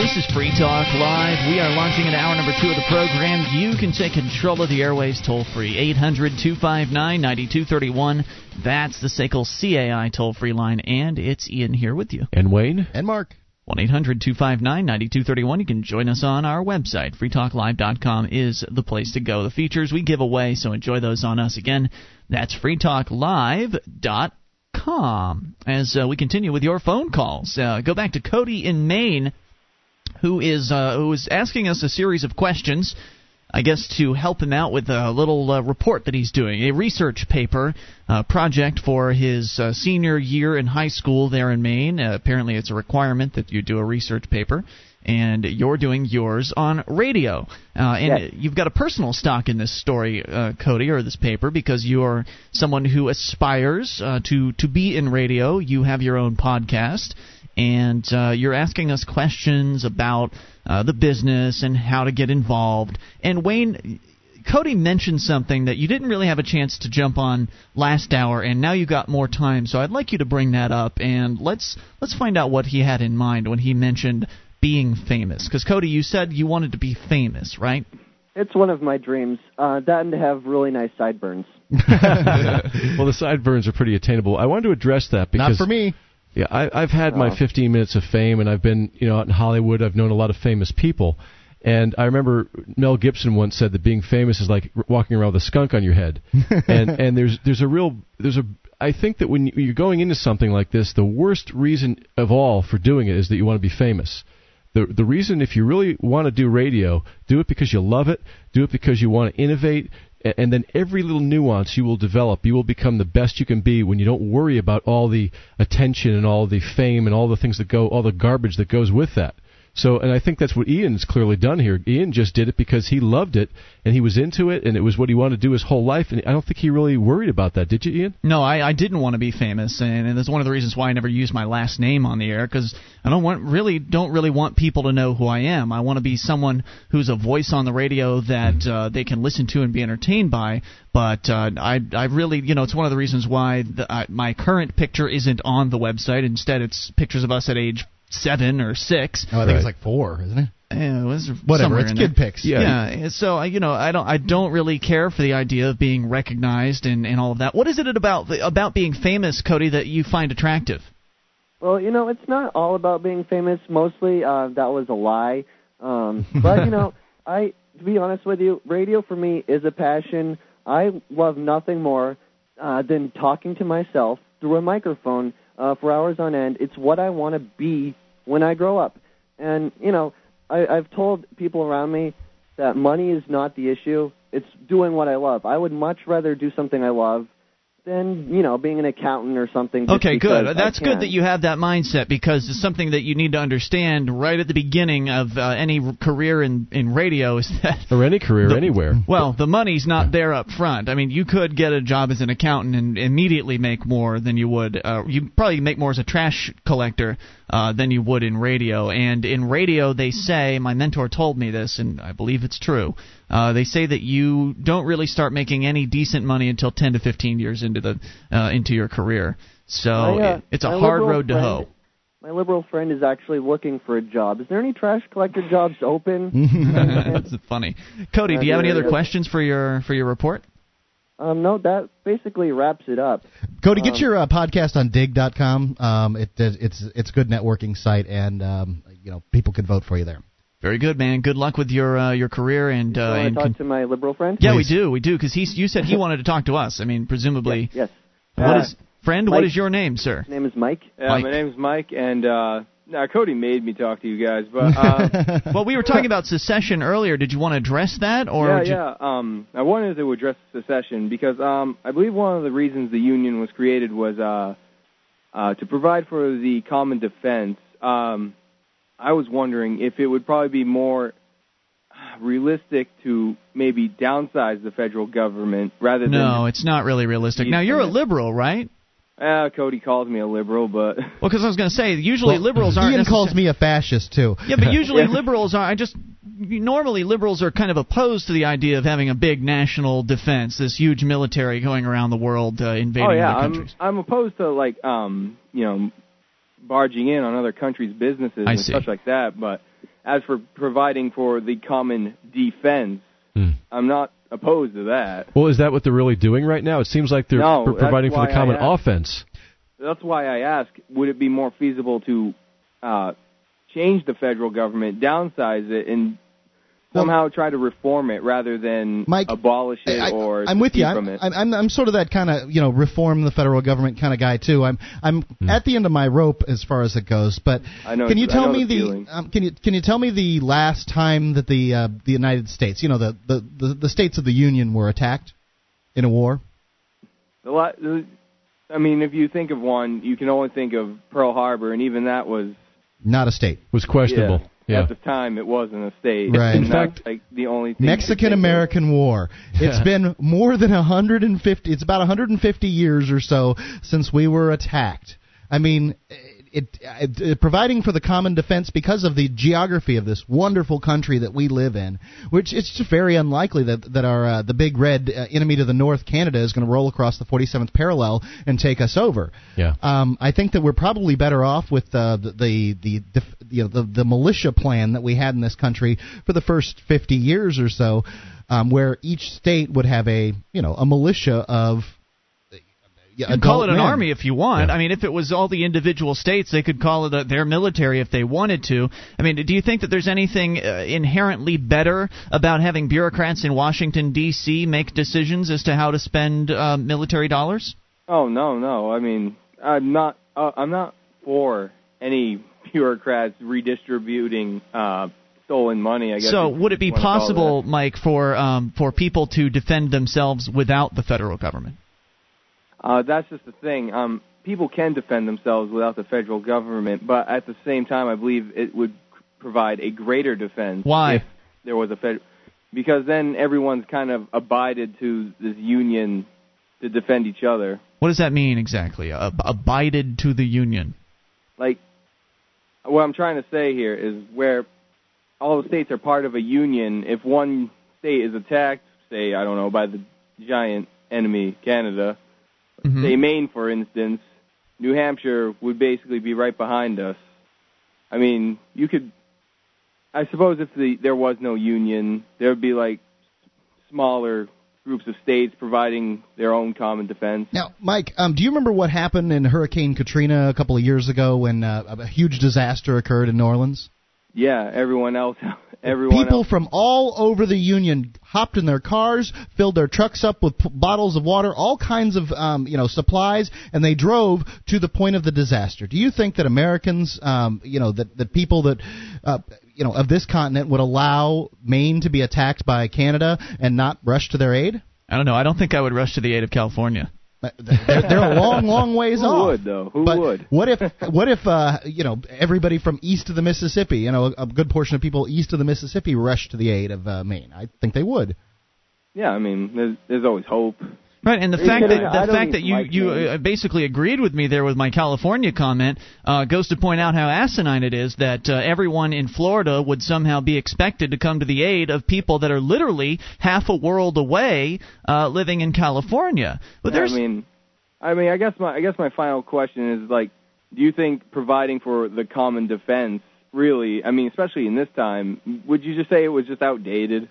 This is Free Talk Live. We are launching into hour number 2 of the program. You can take control of the airwaves toll-free, 800-259-9231. That's the SACL CAI toll-free line, and it's Ian here with you. And Wayne. And Mark. 1-800-259-9231. You can join us on our website. freetalklive.com is the place to go. The features we give away, so enjoy those on us. Again, that's freetalklive.com. As we continue with your phone calls, go back to Cody in Maine, who is asking us a series of questions, I guess, to help him out with a little report that he's doing, a research paper project for his senior year in high school there in Maine. Apparently it's a requirement that you do a research paper, and you're doing yours on radio. And yes, you've got a personal stock in this story, Cody, or this paper, because you are someone who aspires to be in radio. You have your own podcast. And you're asking us questions about the business and how to get involved. And Wayne, Cody mentioned something that you didn't really have a chance to jump on last hour, and now you got more time. So I'd like you to bring that up, and let's find out what he had in mind when he mentioned being famous. Because, Cody, you said you wanted to be famous, right? It's one of my dreams, that and to have really nice sideburns. Well, the sideburns are pretty attainable. I wanted to address that because... Not for me. Yeah, I've had my 15 minutes of fame, and I've been, out in Hollywood. I've known a lot of famous people, and I remember Mel Gibson once said that being famous is like walking around with a skunk on your head. and there's a I think that when you're going into something like this, the worst reason of all for doing it is that you want to be famous. The reason, if you really want to do radio, do it because you love it, do it because you want to innovate. And then every little nuance you will develop, you will become the best you can be when you don't worry about all the attention and all the fame and all the things that all the garbage that goes with that. So, and I think that's what Ian's clearly done here. Ian just did it because he loved it, and he was into it, and it was what he wanted to do his whole life, and I don't think he really worried about that. Did you, Ian? No, I didn't want to be famous, and that's one of the reasons why I never used my last name on the air, because I don't really want people to know who I am. I want to be someone who's a voice on the radio that they can listen to and be entertained by, but I really, it's one of the reasons why my current picture isn't on the website. Instead, it's pictures of us at age 7 or 6. Oh, I think it's like 4, isn't it? Yeah, it was whatever. It's kid pics. Yeah. So I don't really care for the idea of being recognized and all of that. What is it about being famous, Cody, that you find attractive? Well, it's not all about being famous. Mostly, that was a lie. But to be honest with you, radio for me is a passion. I love nothing more than talking to myself through a microphone. For hours on end. It's what I want to be when I grow up. And, I've told people around me that money is not the issue. It's doing what I love. I would much rather do something I love than, being an accountant or something. Okay, good. That's good that you have that mindset, because it's something that you need to understand right at the beginning of any career in radio is that... Or any career anywhere. Well, the money's not there up front. I mean, you could get a job as an accountant and immediately make more than you would... you probably make more as a trash collector than you would in radio. And in radio, they say, my mentor told me this, and I believe it's true, they say that you don't really start making any decent money until 10 to 15 years into your career. So it's a hard road to hoe. My liberal friend is actually looking for a job. Is there any trash collector jobs open? That's funny. Cody, do you have any other questions for your report? No, that basically wraps it up. Cody, get your podcast on dig.com. It's a good networking site, and people can vote for you there. Very good, man. Good luck with your career. And want to talk to my liberal friend? Yeah, please. We do, because you said he wanted to talk to us. I mean, presumably. Yes. What is your name, sir? My name is Mike. My name is Mike, and now Cody made me talk to you guys, but well, we were talking about secession earlier. Did you want to address that, or? I wanted to address secession because I believe one of the reasons the union was created was to provide for the common defense. I was wondering if it would probably be more realistic to maybe downsize the federal government rather than... No, it's not really realistic. Now, you're a liberal, right? Cody calls me a liberal, but... Well, because I was going to say, usually liberals aren't... Ian calls me a fascist, too. Yeah, but usually liberals are... Normally, liberals are kind of opposed to the idea of having a big national defense, this huge military going around the world invading other countries. I'm opposed to, barging in on other countries' businesses and stuff like that, but As for providing for the common defense, I'm not opposed to that. Well, is that what they're really doing right now? It seems like they're providing for the common offense. That's why I ask, would it be more feasible to change the federal government, downsize it, and somehow try to reform it rather than abolish it or I'm with you. I'm sort of that kind of, you know, reform the federal government kind of guy too. I'm at the end of my rope as far as it goes. But can you tell me the last time that the United States, you know, the states of the Union were attacked in a war? I mean, if you think of one, you can only think of Pearl Harbor, and even that was not a state. It was questionable. Yeah. Yeah. At the time, it wasn't a state. Right. In fact, like the only Mexican-American War. It's been more than 150. It's about 150 years or so since we were attacked. I mean, it providing for the common defense because of the geography of this wonderful country that we live in, which it's just very unlikely that our the big red enemy to the north, Canada, is going to roll across the 47th parallel and take us over. Yeah. I think that we're probably better off with the militia plan that we had in this country for the first 50 years or so, where each state would have a militia of. You can call it an army if you want. Yeah. I mean, if it was all the individual states, they could call it their military if they wanted to. I mean, do you think that there's anything inherently better about having bureaucrats in Washington, D.C. make decisions as to how to spend military dollars? Oh, no. I mean, I'm not for any bureaucrats redistributing stolen money, I guess. So would it be possible, Mike, for people to defend themselves without the federal government? That's just the thing. People can defend themselves without the federal government, but at the same time, I believe it would provide a greater defense. Why? If there was a federal, because then everyone's kind of abided to this union to defend each other. What does that mean exactly? Abided to the union. Like, what I'm trying to say here is where all the states are part of a union. If one state is attacked, say, I don't know, by the giant enemy, Canada. Mm-hmm. Say Maine, for instance, New Hampshire would basically be right behind us. I mean, you could, I suppose if there was no union, there would be like smaller groups of states providing their own common defense. Now, Mike, do you remember what happened in Hurricane Katrina a couple of years ago when a huge disaster occurred in New Orleans? Yeah, everyone else. From all over the Union hopped in their cars, filled their trucks up with bottles of water, all kinds of supplies, and they drove to the point of the disaster. Do you think that Americans, that people that of this continent would allow Maine to be attacked by Canada and not rush to their aid? I don't know. I don't think I would rush to the aid of California. They're a long, long ways off. Who would, though? What if everybody from east of the Mississippi, a good portion of people east of the Mississippi rushed to the aid of Maine? I think they would. Yeah, I mean, there's always hope. Right, and the fact that you basically agreed with me there with my California comment goes to point out how asinine it is that everyone in Florida would somehow be expected to come to the aid of people that are literally half a world away living in California. But yeah, I mean, I guess my final question is, like, do you think providing for the common defense really? I mean, especially in this time, would you just say it was just outdated?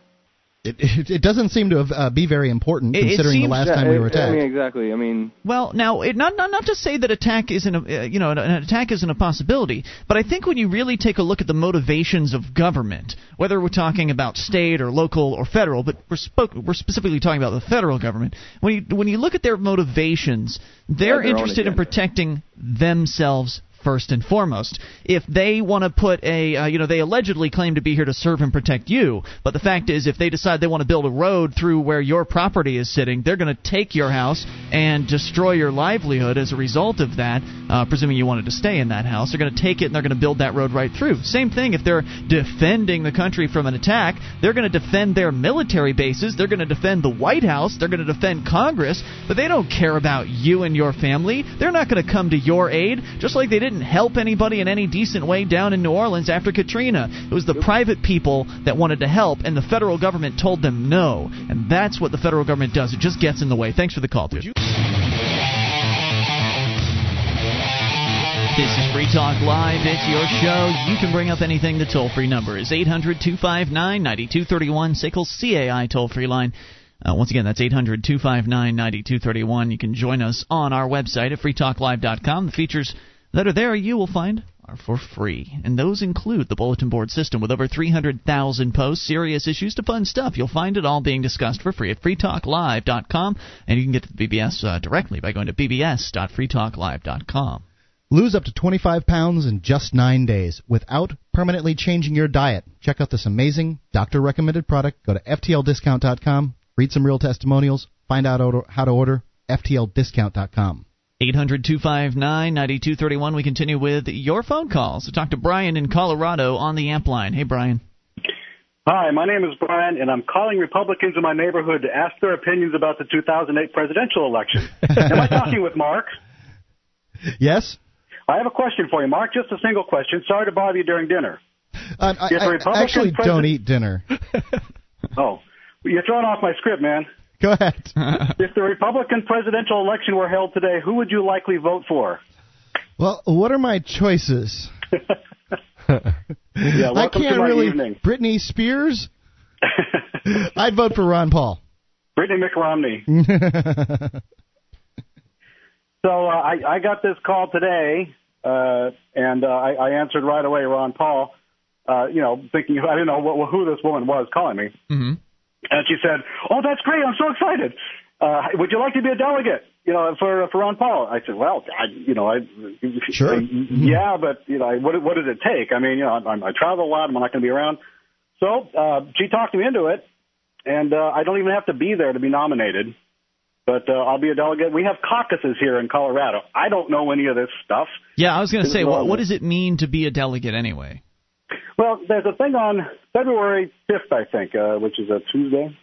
It doesn't seem to be very important considering the last time we were attacked. I mean, exactly. I mean, well, now not to say that attack isn't an attack isn't a possibility, but I think when you really take a look at the motivations of government, whether we're talking about state or local or federal, but we're specifically talking about the federal government. When you look at their motivations, they're interested in protecting themselves. First and foremost, if they want to put they allegedly claim to be here to serve and protect you, but the fact is if they decide they want to build a road through where your property is sitting, they're going to take your house and destroy your livelihood as a result of that, presuming you wanted to stay in that house. They're going to take it and they're going to build that road right through. Same thing if they're defending the country from an attack. They're going to defend their military bases. They're going to defend the White House. They're going to defend Congress, but they don't care about you and your family. They're not going to come to your aid, just like they didn't help anybody in any decent way down in New Orleans after Katrina. It was the private people that wanted to help, and the federal government told them no. And that's what the federal government does. It just gets in the way. Thanks for the call, dude. This is Free Talk Live. It's your show. You can bring up anything. The toll-free number is 800-259-9231, SACL's CAI toll-free line. Once again, that's 800-259-9231. You can join us on our website at freetalklive.com. The features that are there you will find are for free, and those include the bulletin board system with over 300,000 posts, serious issues to fun stuff. You'll find it all being discussed for free at freetalklive.com, and you can get to the BBS directly by going to bbs.freetalklive.com. Lose up to 25 pounds in just 9 days without permanently changing your diet. Check out this amazing doctor-recommended product. Go to ftldiscount.com, read some real testimonials, find out how to order, ftldiscount.com. 800-259-9231. We continue with your phone calls. We'll talk to Brian in Colorado on the amp line. Hey, Brian. Hi, my name is Brian, and I'm calling Republicans in my neighborhood to ask their opinions about the 2008 presidential election. Am I talking with Mark? Yes. I have a question for you, Mark, just a single question. Sorry to bother you during dinner. I actually don't eat dinner. Oh, you're throwing off my script, man. Go ahead. If the Republican presidential election were held today, who would you likely vote for? Well, what are my choices? I can't really. Evening. Britney Spears? I'd vote for Ron Paul. Brittany McRomney. So I got this call today, and I answered right away, Ron Paul, thinking, I didn't know who this woman was calling me. Mm-hmm. And she said, "Oh, that's great. I'm so excited. Would you like to be a delegate, for Ron Paul?" I said, "Well, sure. Yeah, but, what does it take? I mean, I travel a lot. I'm not going to be around." So she talked me into it, and I don't even have to be there to be nominated. But I'll be a delegate. We have caucuses here in Colorado. I don't know any of this stuff. Yeah, I was going to say, what does it mean to be a delegate anyway? Well, there's a thing on February 5th, I think, which is a Tuesday.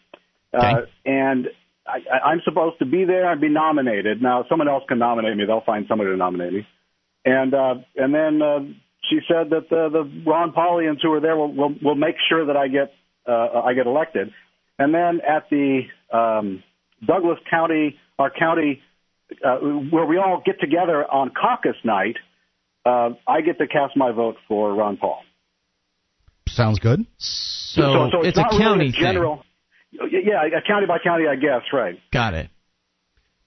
Okay. And I'm supposed to be there and be nominated. Now, someone else can nominate me. They'll find somebody to nominate me. And then she said that the Ron Paulians who are there will make sure that I get elected. And then at the Douglas County, our county, where we all get together on caucus night, I get to cast my vote for Ron Paul. Sounds good. So it's a county really a general thing. Yeah, a county by county, I guess, right. Got it.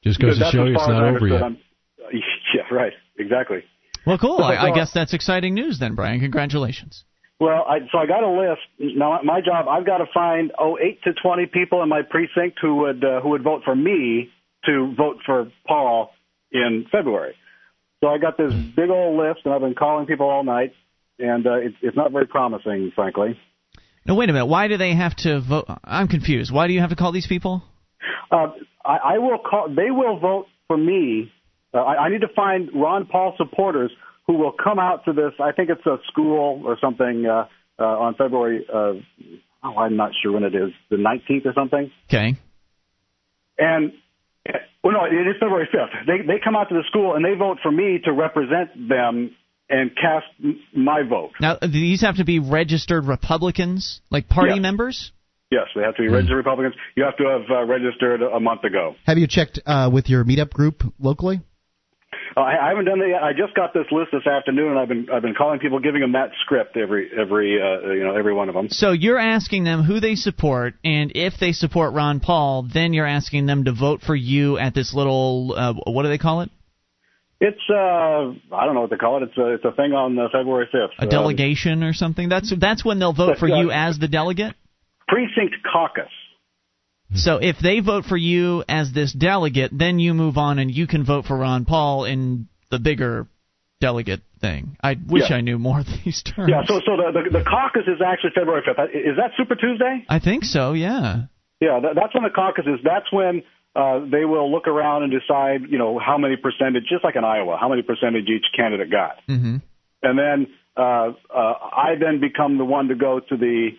Just goes to show you it's not over yet. Yeah, right, exactly. Well, cool. I guess that's exciting news then, Brian. Congratulations. Well, so I got a list. Now, my job, I've got to find 8 to 20 people in my precinct who would vote for me to vote for Paul in February. So I got this big old list, and I've been calling people all night, and it's not very promising, frankly. Now, wait a minute. Why do they have to vote? I'm confused. Why do you have to call these people? I will call. They will vote for me. I need to find Ron Paul supporters who will come out to this. I think it's a school or something on February, I'm not sure when it is, the 19th or something. Okay. And, well, no, it is February 5th. They come out to the school, and they vote for me to represent them and cast my vote. Now, do these have to be registered Republicans, like party members? Yes, they have to be registered Republicans. You have to have registered a month ago. Have you checked with your meetup group locally? I haven't done that yet. I just got this list this afternoon, and I've been calling people, giving them that script every one of them. So you're asking them who they support, and if they support Ron Paul, then you're asking them to vote for you at this little what do they call it? It's I don't know what they call it. It's a thing on February 5th. A delegation or something. That's when they'll vote for you as the delegate. Precinct caucus. So if they vote for you as this delegate, then you move on and you can vote for Ron Paul in the bigger delegate thing. I wish I knew more of these terms. Yeah, so the caucus is actually February 5th. Is that Super Tuesday? I think so, yeah. Yeah, that's when the caucus is. That's when they will look around and decide, how many percentage, just like in Iowa, how many percentage each candidate got. Mm-hmm. And then I then become the one to go to the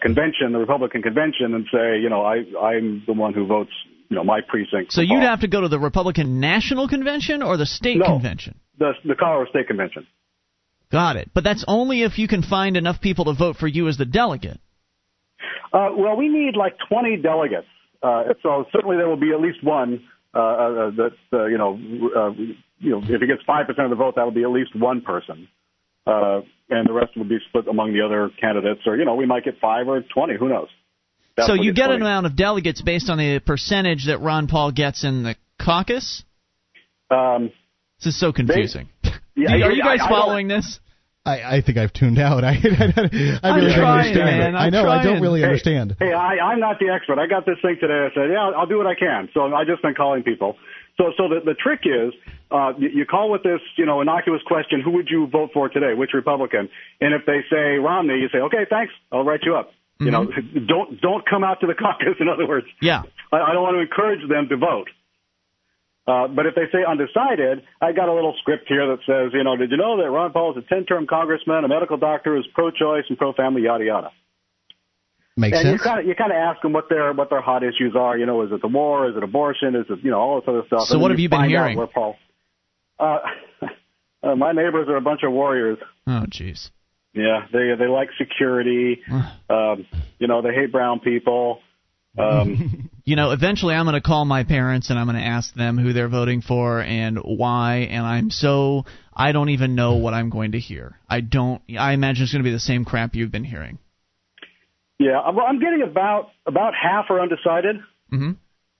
convention, the Republican convention, and say, I'm the one who votes, my precinct. So you'd have to go to the Republican National Convention or the state convention? The Colorado State Convention. Got it. But that's only if you can find enough people to vote for you as the delegate. Well, we need like 20 delegates. So certainly there will be at least one that if it gets 5% of the vote, that'll be at least one person. And the rest will be split among the other candidates, or, we might get 5 or 20, who knows. So you get an amount of delegates based on the percentage that Ron Paul gets in the caucus? This is so confusing. Are you guys following this? I think I've tuned out. I really don't understand. I don't really understand. Hey, I'm not the expert. I got this thing today. I said, I'll do what I can. So I've just been calling people. So the trick is you call with this, innocuous question, who would you vote for today, which Republican? And if they say Romney, you say, okay, thanks, I'll write you up. Mm-hmm. Don't come out to the caucus, in other words. Yeah. I don't want to encourage them to vote. But if they say undecided, I got a little script here that says, did you know that Ron Paul is a 10-term congressman, a medical doctor who's pro-choice and pro-family, yada, yada. Makes sense. You kind of ask them what their hot issues are. Is it the war? Is it abortion? Is it, all this other stuff. So what have you been hearing? Paul. My neighbors are a bunch of warriors. Oh, jeez. Yeah, they like security. They hate brown people. Eventually I'm going to call my parents and I'm going to ask them who they're voting for and why, and I don't even know what I'm going to hear. I imagine it's going to be the same crap you've been hearing. Yeah, well, I'm getting about half are undecided, mm-hmm.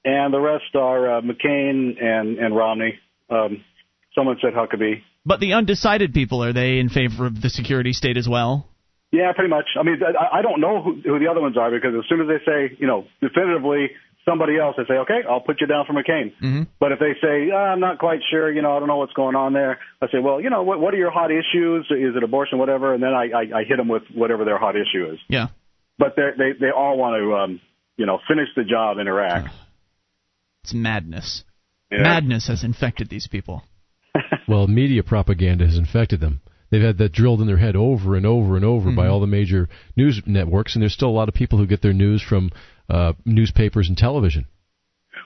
and the rest are McCain and Romney. Someone said Huckabee. But the undecided people, are they in favor of the security state as well? Yeah, pretty much. I mean, I don't know who the other ones are, because as soon as they say, definitively somebody else, they say, okay, I'll put you down for McCain. Mm-hmm. But if they say, I'm not quite sure, I don't know what's going on there, I say, well, what are your hot issues? Is it abortion, whatever? And then I hit them with whatever their hot issue is. Yeah. But they all want to, finish the job in Iraq. It's madness. Yeah. Madness has infected these people. Well, media propaganda has infected them. They've had that drilled in their head over and over and over mm-hmm. by all the major news networks, and there's still a lot of people who get their news from newspapers and television.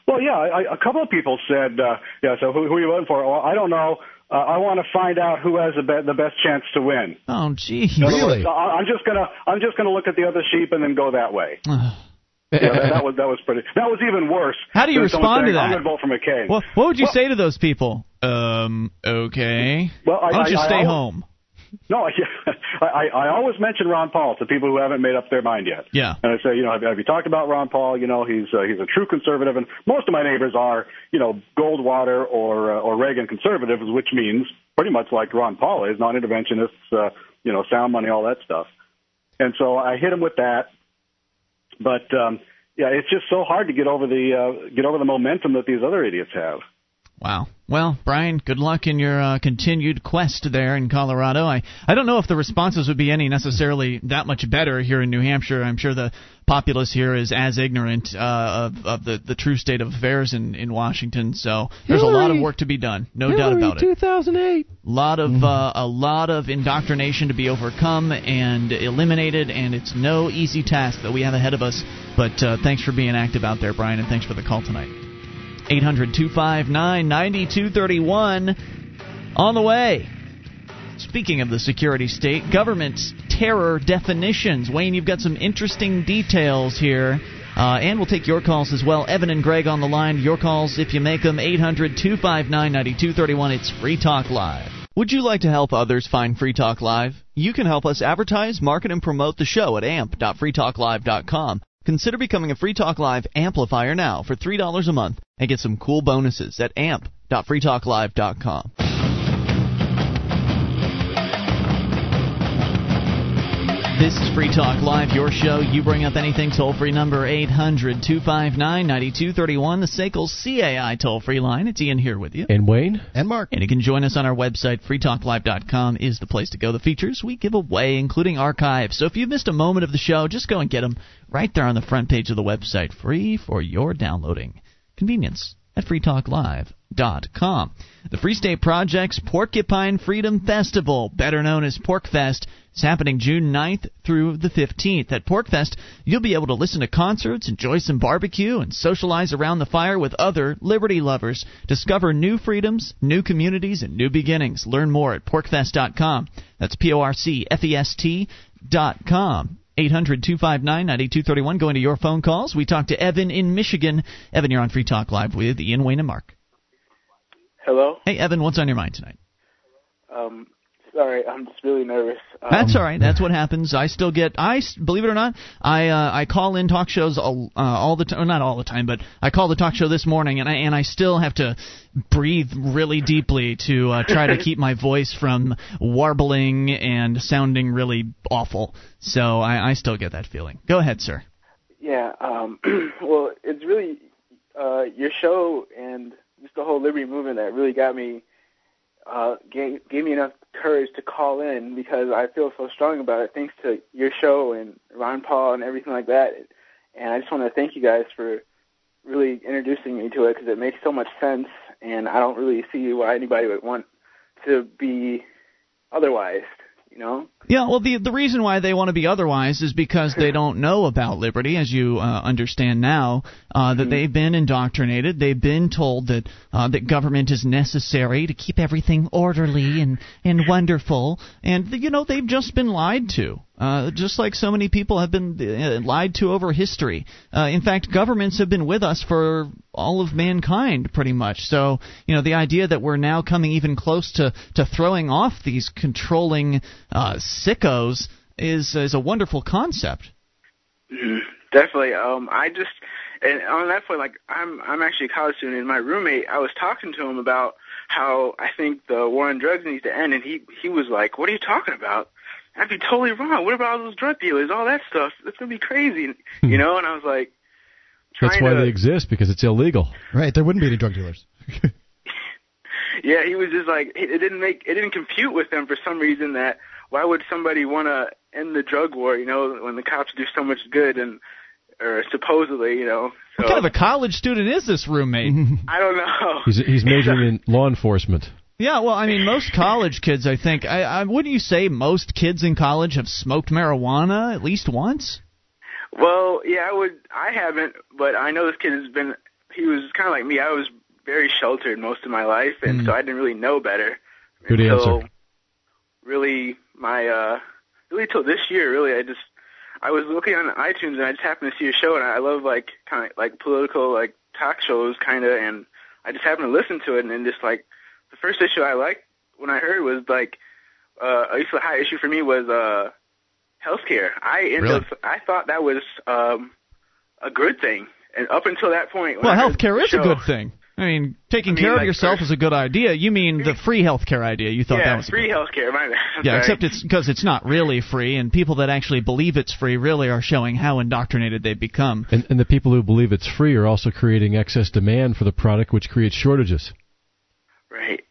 Well, yeah, a couple of people said, so who are you voting for? Well, I don't know. I want to find out who has the best chance to win. Oh, geez. Really? I'm just gonna look at the other sheep and then go that way. That was pretty. That was even worse. How do you respond to that? I'm going to vote for McCain. Well, what would you say to those people? Okay. Well, I'll just stay home. No, I always mention Ron Paul to people who haven't made up their mind yet. Yeah. And I say, have you talked about Ron Paul? He's a true conservative, and most of my neighbors are, Goldwater or Reagan conservatives, which means pretty much like Ron Paul is, non-interventionists, sound money, all that stuff. And so I hit him with that. But it's just so hard to get over the momentum that these other idiots have. Wow. Well, Brian, good luck in your continued quest there in Colorado. I don't know if the responses would be any necessarily that much better here in New Hampshire. I'm sure the populace here is as ignorant of the true state of affairs in Washington. So there's a lot of work to be done, no doubt about it. 2008. A lot of indoctrination to be overcome and eliminated, and it's no easy task that we have ahead of us. But thanks for being active out there, Brian, and thanks for the call tonight. 800-259-9231 on the way. Speaking of the security state, government terror definitions. Wayne, you've got some interesting details here, and we'll take your calls as well. Evan and Greg on the line. Your calls, if you make them, 800-259-9231. It's Free Talk Live. Would you like to help others find Free Talk Live? You can help us advertise, market, and promote the show at amp.freetalklive.com. Consider becoming a Free Talk Live amplifier now for $3 a month and get some cool bonuses at amp.freetalklive.com. This is Free Talk Live, your show. You bring up anything. Toll-free number 800-259-9231, the SACL CAI toll-free line. It's Ian here with you. And Wayne. And Mark. And you can join us on our website. freetalklive.com is the place to go. The features we give away, including archives. So if you've missed a moment of the show, just go and get them right there on the front page of the website, free for your downloading. Convenience at freetalklive.com. The Free State Project's Porcupine Freedom Festival, better known as Porkfest, it's happening June 9th through the 15th. At Porkfest, you'll be able to listen to concerts, enjoy some barbecue, and socialize around the fire with other liberty lovers. Discover new freedoms, new communities, and new beginnings. Learn more at porkfest.com. That's porkfest.com. 800-259-9231. Going to your phone calls. We talk to Evan in Michigan. Evan, you're on Free Talk Live with Ian, Wayne, and Mark. Hello? Hey, Evan, what's on your mind tonight? Sorry, I'm just really nervous. That's all right. That's what happens. I still get – believe it or not, I call in talk shows all the time – not all the time, but I called the talk show this morning, and I still have to breathe really deeply to try to keep my voice from warbling and sounding really awful. So I still get that feeling. Go ahead, sir. Yeah. Well, it's really your show and just the whole Liberty movement that really got me gave me enough courage to call in, because I feel so strong about it thanks to your show and Ron Paul and everything like that. And I just want to thank you guys for really introducing me to it, because it makes so much sense, and I don't really see why anybody would want to be otherwise. You know? Yeah, well, the reason why they want to be otherwise is because they don't know about liberty, as you understand now, that they've been indoctrinated. They've been told that that government is necessary to keep everything orderly and wonderful. And, you know, they've just been lied to, just like so many people have been lied to over history. In fact, governments have been with us for all of mankind, pretty much. So, you know, the idea that we're now coming even close to throwing off these controlling sickos is a wonderful concept. Definitely. And on that point, like, I'm actually a college student, and my roommate, I was talking to him about how I think the war on drugs needs to end, and he was like, "What are you talking about? I'd be totally wrong. What about all those drug dealers, all that stuff? It's gonna be crazy, you know." And I was like, that's why they exist, because it's illegal. Right, there wouldn't be any drug dealers. Yeah, he was just like, it didn't compute with them for some reason that why would somebody want to end the drug war, you know, when the cops do so much good or supposedly, you know. So. What kind of a college student is this roommate? I don't know. He's majoring in law enforcement. Yeah, well, I mean, most college kids, I think, I wouldn't you say most kids in college have smoked marijuana at least once? Well, yeah, I haven't, but I know this kid he was kind of like me. I was very sheltered most of my life, and so I didn't really know better. Good answer. Really, really till this year, really, I was looking on iTunes, and I just happened to see a show, and I love, like, kind of, like, political, like, talk shows, kind of, and I just happened to listen to it, and then just, like, the first issue I liked when I heard was, like, at least the high issue for me was, healthcare. I thought that was a good thing, and up until that point. Well, healthcare is a good thing. I mean, taking care of yourself is a good idea. You mean the free healthcare idea? You thought that was free healthcare. My bad. Yeah, except it's because it's not really free, and people that actually believe it's free really are showing how indoctrinated they've become. And the people who believe it's free are also creating excess demand for the product, which creates shortages. Right.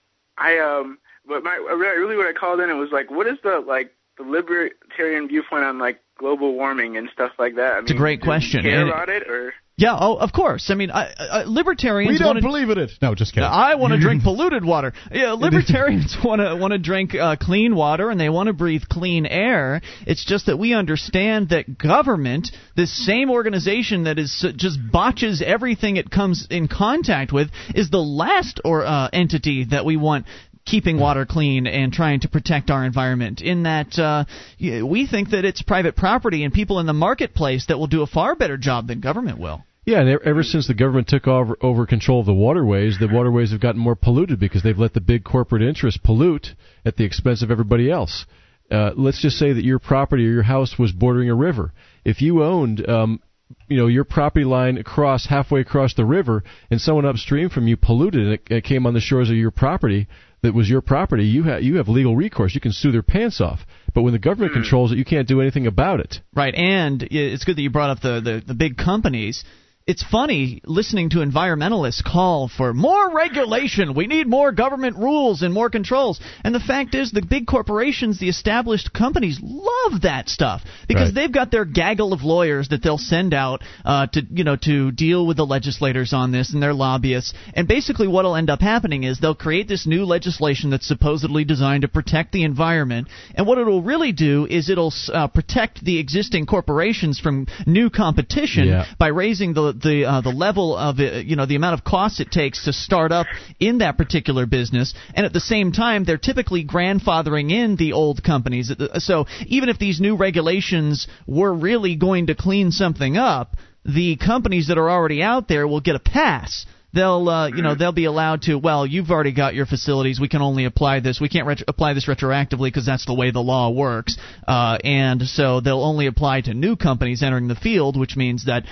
But really, what I called in, it was like, what is the libertarian viewpoint on, like, global warming and stuff like that? I mean, it's a great question. Do you care about it, or? Yeah, of course. I mean, libertarians believe in it. No, just kidding. I want to drink polluted water. Yeah, libertarians want to drink clean water, and they want to breathe clean air. It's just that we understand that government, this same organization that is just botches everything it comes in contact with, is the last entity that we want keeping water clean and trying to protect our environment, in that we think that it's private property and people in the marketplace that will do a far better job than government will. Yeah, and ever since the government took over control of the waterways have gotten more polluted because they've let the big corporate interests pollute at the expense of everybody else. Let's just say that your property or your house was bordering a river. If you owned your property line halfway across the river, and someone upstream from you polluted and it came on the shores of your property that was your property, you have legal recourse. You can sue their pants off. But when the government controls it, you can't do anything about it. Right, and it's good that you brought up the big companies. It's funny listening to environmentalists call for more regulation. We need more government rules and more controls. And the fact is, the big corporations, the established companies, love that stuff because they've got their gaggle of lawyers that they'll send out to deal with the legislators on this and their lobbyists. And basically what'll end up happening is they'll create this new legislation that's supposedly designed to protect the environment. And what it'll really do is it'll protect the existing corporations from new competition by raising the level of the amount of costs it takes to start up in that particular business, and at the same time they're typically grandfathering in the old companies. So even if these new regulations were really going to clean something up, the companies that are already out there will get a pass. they'll be allowed to, well, you've already got your facilities, we can only apply this, we can't apply this retroactively because that's the way the law works, and so they'll only apply to new companies entering the field, which means that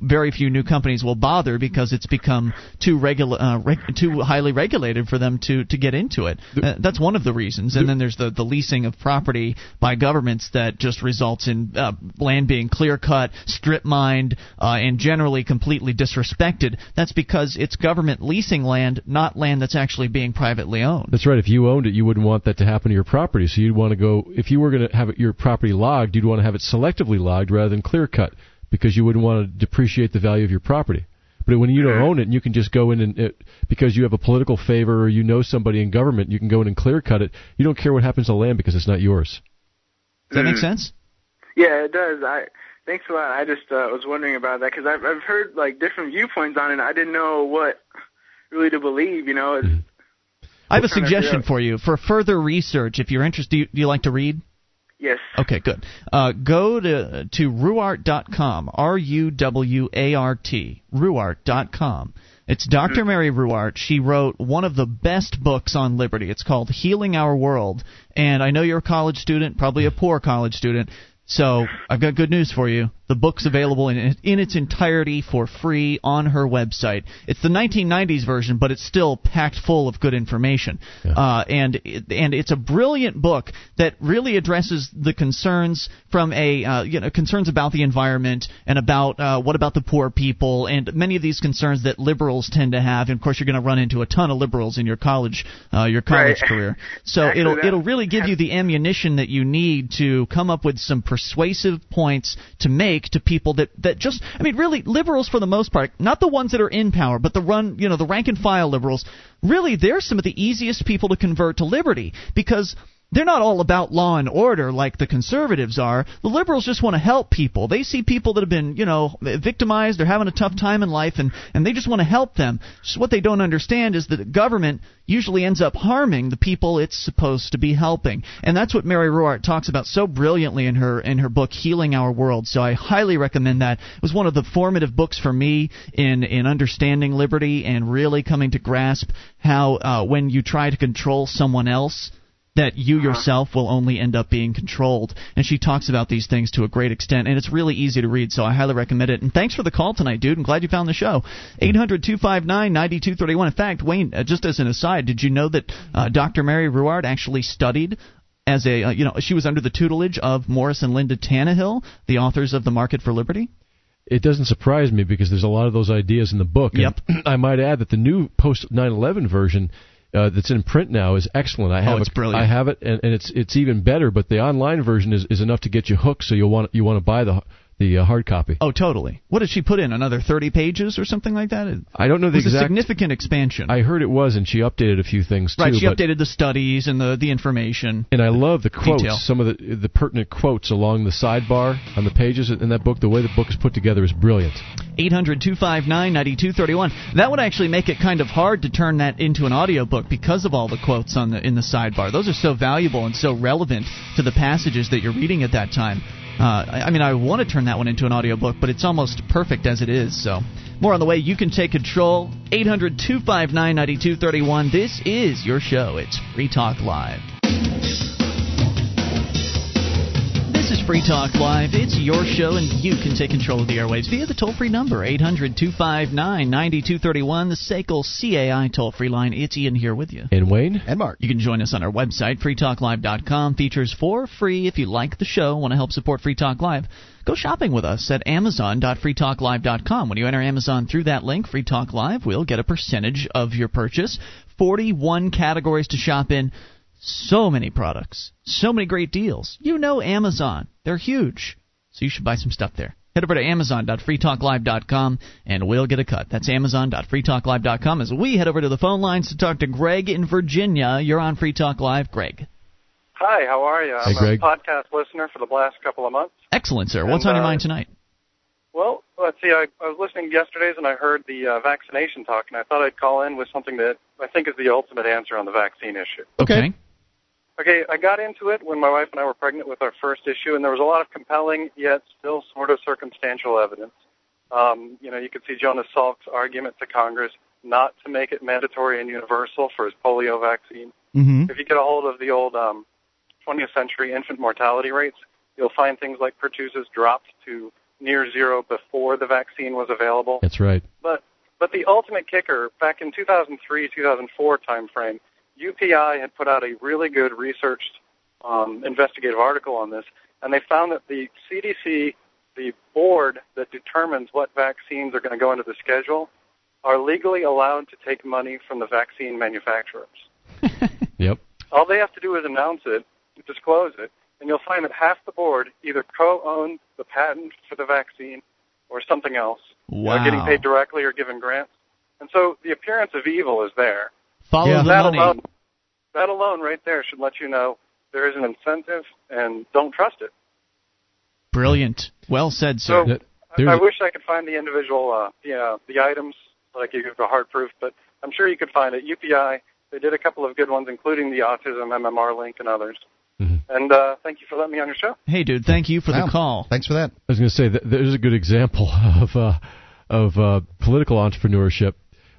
very few new companies will bother because it's become too highly regulated for them to get into it. That's one of the reasons. And then there's the leasing of property by governments that just results in land being clear-cut, strip-mined, and generally completely disrespected. That's because it's government leasing land, not land that's actually being privately owned. That's right. If you owned it, you wouldn't want that to happen to your property. So you'd want to go, if you were going to have your property logged, you'd want to have it selectively logged rather than clear-cut, because you wouldn't want to depreciate the value of your property. But when you don't own it, and you can just go in and, because you have a political favor or you know somebody in government, you can go in and clear-cut it. You don't care what happens to land because it's not yours. Does that make sense? Yeah, it does. Thanks a lot. I just was wondering about that because I've heard like different viewpoints on it. And I didn't know what really to believe, you know. I have a suggestion for you. For further research, if you're interested, do you like to read? Yes. Okay, good. Go to Ruwart.com, Ruwart, Ruwart.com. It's Dr. Mary Ruwart. She wrote one of the best books on liberty. It's called Healing Our World. And I know you're a college student, probably a poor college student, so I've got good news for you. The book's available in its entirety for free on her website. It's the 1990s version, but it's still packed full of good information. Yeah. And it's a brilliant book that really addresses the concerns from concerns about the environment and about what about the poor people and many of these concerns that liberals tend to have. And of course, you're going to run into a ton of liberals in your college career. So it'll really give you the ammunition that you need to come up with some persuasive points to make to people that just, I mean, really, liberals for the most part, not the ones that are in power, but the rank and file liberals, really, they're some of the easiest people to convert to liberty because they're not all about law and order like the conservatives are. The liberals just want to help people. They see people that have been, victimized, they're having a tough time in life, and they just want to help them. So what they don't understand is that the government usually ends up harming the people it's supposed to be helping. And that's what Mary Ruwart talks about so brilliantly in her book, Healing Our World. So I highly recommend that. It was one of the formative books for me in understanding liberty and really coming to grasp how when you try to control someone else, that you yourself will only end up being controlled. And she talks about these things to a great extent, and it's really easy to read, so I highly recommend it. And thanks for the call tonight, dude. I'm glad you found the show. 800-259-9231. In fact, Wayne, just as an aside, did you know that Dr. Mary Ruwart actually studied as a she was under the tutelage of Morris and Linda Tannehill, the authors of The Market for Liberty? It doesn't surprise me because there's a lot of those ideas in the book. Yep. And I might add that the new post-9/11 version that's in print now is excellent. I have it, and it's even better. But the online version is enough to get you hooked, so you want to buy the hard copy. Oh, totally. What did she put in? Another 30 pages or something like that? I don't know the exact. It was a significant expansion. I heard it was, and she updated a few things too. Right, she updated the studies and the information. And I love the quotes, some of the pertinent quotes along the sidebar on the pages in that book. The way the book is put together is brilliant. 800-259-9231. That would actually make it kind of hard to turn that into an audiobook because of all the quotes in the sidebar. Those are so valuable and so relevant to the passages that you're reading at that time. I want to turn that one into an audiobook, but it's almost perfect as it is. So more on the way. You can take control. 800-259-9231. This is your show. It's Free Talk Live. This is Free Talk Live. It's your show, and you can take control of the airwaves via the toll-free number, 800-259-9231, the SACL CAI toll-free line. It's Ian here with you. And Wayne. And Mark. You can join us on our website, freetalklive.com. Features for free. If you like the show, want to help support Free Talk Live, go shopping with us at amazon.freetalklive.com. When you enter Amazon through that link, Free Talk Live, we'll get a percentage of your purchase. 41 categories to shop in. So many products, so many great deals. You know Amazon. They're huge. So you should buy some stuff there. Head over to amazon.freetalklive.com and we'll get a cut. That's amazon.freetalklive.com as we head over to the phone lines to talk to Greg in Virginia. You're on Free Talk Live. Greg. Hi, how are you? I'm a podcast listener for the last couple of months. Excellent, sir. What's on your mind tonight? Well, let's see. I was listening yesterday's and I heard the vaccination talk, and I thought I'd call in with something that I think is the ultimate answer on the vaccine issue. Okay. Okay, I got into it when my wife and I were pregnant with our first issue, and there was a lot of compelling yet still sort of circumstantial evidence. You could see Jonas Salk's argument to Congress not to make it mandatory and universal for his polio vaccine. Mm-hmm. If you get a hold of the old 20th century infant mortality rates, you'll find things like Pertussis dropped to near zero before the vaccine was available. That's right. But the ultimate kicker, back in 2003, 2004 timeframe, UPI had put out a really good researched investigative article on this, and they found that the CDC, the board that determines what vaccines are going to go into the schedule, are legally allowed to take money from the vaccine manufacturers. Yep. All they have to do is announce it, disclose it, and you'll find that half the board either co-own the patent for the vaccine or something else. Wow. They're getting paid directly or given grants. And so the appearance of evil is there. Follow the money. That alone right there should let you know there is an incentive, and don't trust it. Brilliant. Well said, sir. So I wish I could find the individual the items that I could give the hard proof, but I'm sure you could find it. UPI, they did a couple of good ones, including the Autism MMR link and others. And thank you for letting me on your show. Hey, dude, thank you for the call. Thanks for that. I was going to say that there's a good example of political entrepreneurship.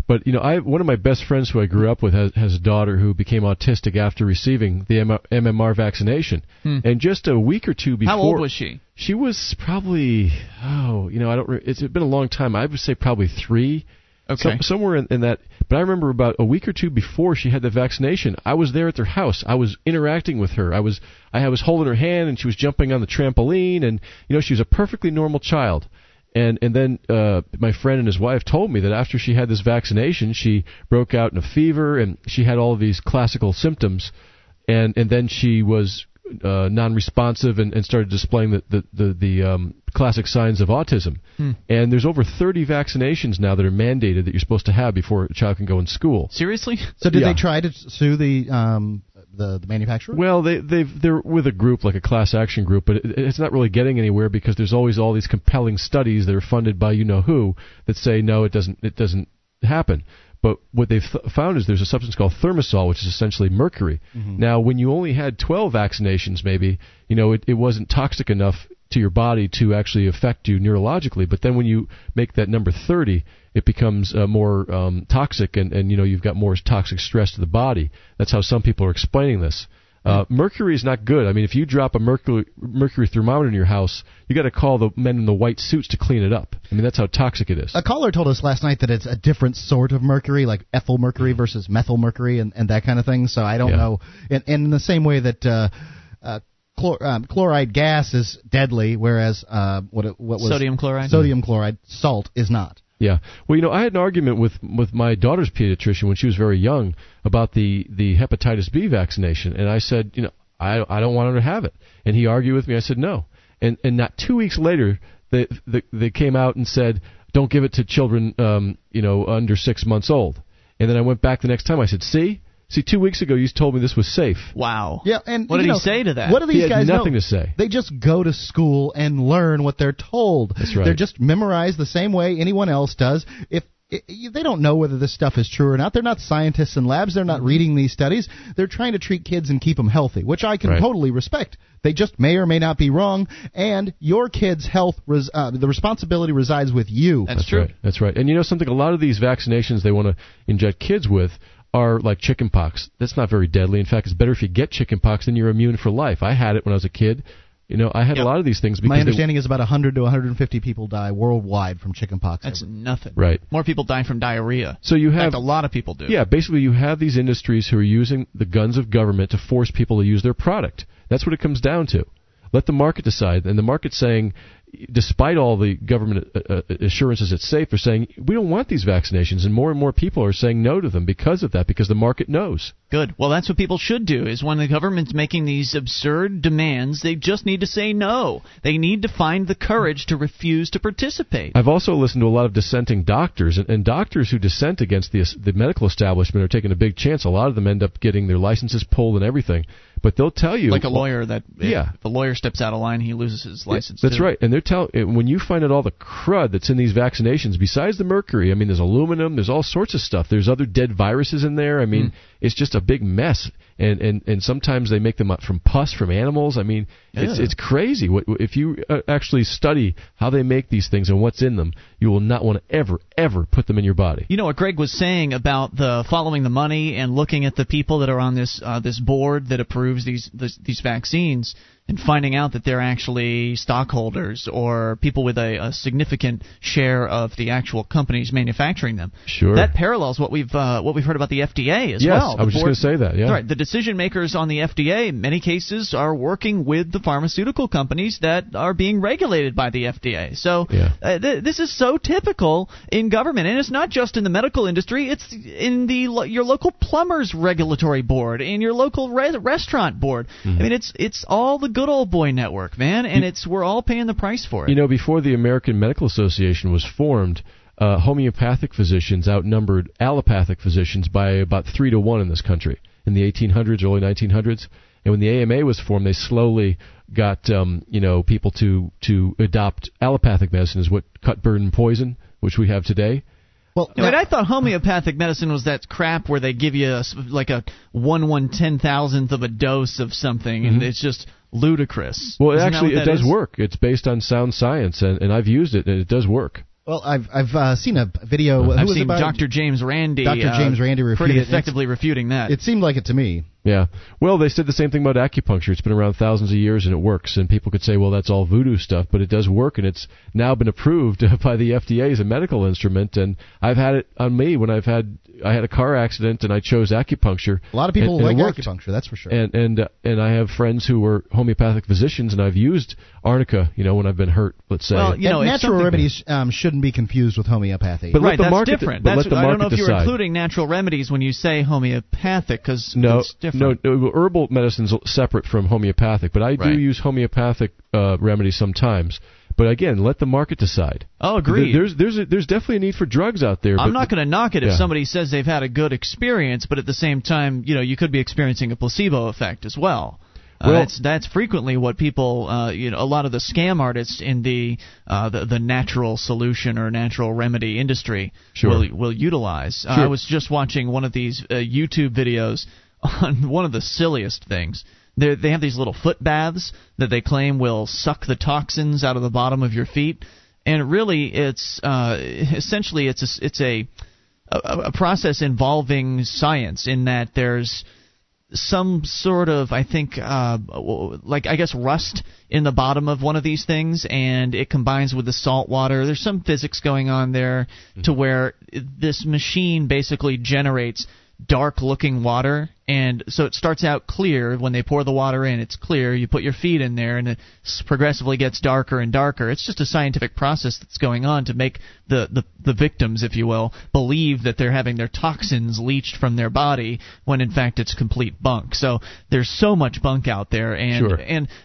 But, you know, one of my best friends who I grew up with has a daughter who became autistic after receiving the MMR vaccination. Hmm. And just a week or two before... How old was she? She was probably, it's been a long time. I would say probably 3. Okay. Somewhere in that. But I remember about a week or two before she had the vaccination, I was there at their house. I was interacting with her. I was holding her hand, and she was jumping on the trampoline, and, you know, she was a perfectly normal child. And then my friend and his wife told me that after she had this vaccination, she broke out in a fever, and she had all of these classical symptoms, and then she was non-responsive and started displaying the classic signs of autism. Hmm. And there's over 30 vaccinations now that are mandated that you're supposed to have before a child can go in school. Seriously? So did they try to sue the manufacturer? Well, they're with a group, like a class action group, but it's not really getting anywhere because there's always all these compelling studies that are funded by you-know-who that say, no, it doesn't happen. But what they've found is there's a substance called thermosol, which is essentially mercury. Mm-hmm. Now, when you only had 12 vaccinations, maybe, you know, it wasn't toxic enough to your body to actually affect you neurologically. But then when you make that number 30, it becomes more toxic, and, you know, you've got more toxic stress to the body. That's how some people are explaining this. Mercury is not good. I mean, if you drop a mercury thermometer in your house, you got to call the men in the white suits to clean it up. I mean, that's how toxic it is. A caller told us last night that it's a different sort of mercury, like ethyl mercury versus methyl mercury and that kind of thing. So I don't know. And in the same way that chloride gas is deadly, whereas what was sodium chloride salt is not. Yeah. Well, you know, I had an argument with my daughter's pediatrician when she was very young about the hepatitis B vaccination, and I said, you know, I don't want her to have it. And he argued with me. I said no. And not 2 weeks later, they came out and said, don't give it to children, under 6 months old. And then I went back the next time. I said, see, 2 weeks ago you told me this was safe. Wow. Yeah. And what did he say to that? What do these guys know? Nothing to say. They just go to school and learn what they're told. That's right. They're just memorized the same way anyone else does. They don't know whether this stuff is true or not. They're not scientists in labs. They're not reading these studies. They're trying to treat kids and keep them healthy, which I can totally respect. They just may or may not be wrong, and your kid's health, the responsibility resides with you. That's true. Right. That's right. And you know something? A lot of these vaccinations they want to inject kids with are like chicken pox. That's not very deadly. In fact, it's better if you get chicken pox, then you're immune for life. I had it when I was a kid. You know, I had a lot of these things. Because my understanding is about 100 to 150 people die worldwide from chickenpox. That's nothing. Right. More people die from diarrhea. So you have, in fact, a lot of people do. Yeah, basically you have these industries who are using the guns of government to force people to use their product. That's what it comes down to. Let the market decide. And the market's saying, despite all the government assurances it's safe, they're saying, we don't want these vaccinations. And more people are saying no to them because of that, because the market knows. Good. Well, that's what people should do, is when the government's making these absurd demands, they just need to say no. They need to find the courage to refuse to participate. I've also listened to a lot of dissenting doctors, and doctors who dissent against the medical establishment are taking a big chance. A lot of them end up getting their licenses pulled and everything. But they'll tell you... Like a lawyer, that if the lawyer steps out of line, he loses his license. That's right. And when you find out all the crud that's in these vaccinations, besides the mercury, I mean, there's aluminum, there's all sorts of stuff. There's other dead viruses in there. I mean, it's just a big mess. and sometimes they make them up from pus from animals. I mean, it's crazy. If you actually study how they make these things and what's in them, you will not want to ever put them in your body. You know what Greg was saying about the following the money and looking at the people that are on this board that approves these vaccines and finding out that they're actually stockholders or people with a significant share of the actual companies manufacturing them. Sure. That parallels what we've heard about the FDA as well. Yes, I was just going to say that. Yeah. Right. The decision makers on the FDA in many cases are working with the pharmaceutical companies that are being regulated by the FDA. So this is so typical in government, and it's not just in the medical industry. It's in your local plumber's regulatory board, in your local restaurant board. Mm-hmm. I mean, it's all the good old boy network, man, and we're all paying the price for it. You know, before the American Medical Association was formed, homeopathic physicians outnumbered allopathic physicians by about 3-1 in this country in the 1800s, early 1900s. And when the AMA was formed, they slowly got people to adopt allopathic medicine as what cut, burn, poison, which we have today. Well, I thought homeopathic medicine was that crap where they give you a 1/10,000th of a dose of something, and it's just ludicrous. Well, it does work. It's based on sound science, and I've used it, and it does work. Well, I've seen a video. I've seen Dr. James Randi. Dr. James Randi pretty effectively refuting that. It seemed like it to me. Yeah. Well, they said the same thing about acupuncture. It's been around thousands of years, and it works. And people could say, well, that's all voodoo stuff, but it does work, and it's now been approved by the FDA as a medical instrument. And I've had it on me when I had a car accident, and I chose acupuncture. A lot of people like acupuncture, that's for sure. And I have friends who were homeopathic physicians, and I've used arnica, when I've been hurt, let's say. Well, natural remedies shouldn't be confused with homeopathy. But right, that's different. I don't know if you're including natural remedies when you say homeopathic, because it's different. No, herbal medicine's separate from homeopathic, but I do use homeopathic remedies sometimes. But again, let the market decide. Oh, agreed. There's definitely a need for drugs out there. I'm not going to knock it if somebody says they've had a good experience, but at the same time, you could be experiencing a placebo effect as well. That's frequently what people, a lot of the scam artists in the natural solution or natural remedy industry will utilize. Sure. I was just watching one of these YouTube videos on one of the silliest things. They have these little foot baths that they claim will suck the toxins out of the bottom of your feet, and really, it's essentially it's a process involving science in that there's some sort of rust in the bottom of one of these things, and it combines with the salt water. There's some physics going on there to where this machine basically generates dark-looking water, and so it starts out clear. When they pour the water in, it's clear. You put your feet in there, and it progressively gets darker and darker. It's just a scientific process that's going on to make the victims, if you will, believe that they're having their toxins leached from their body when, in fact, it's complete bunk. So there's so much bunk out there, and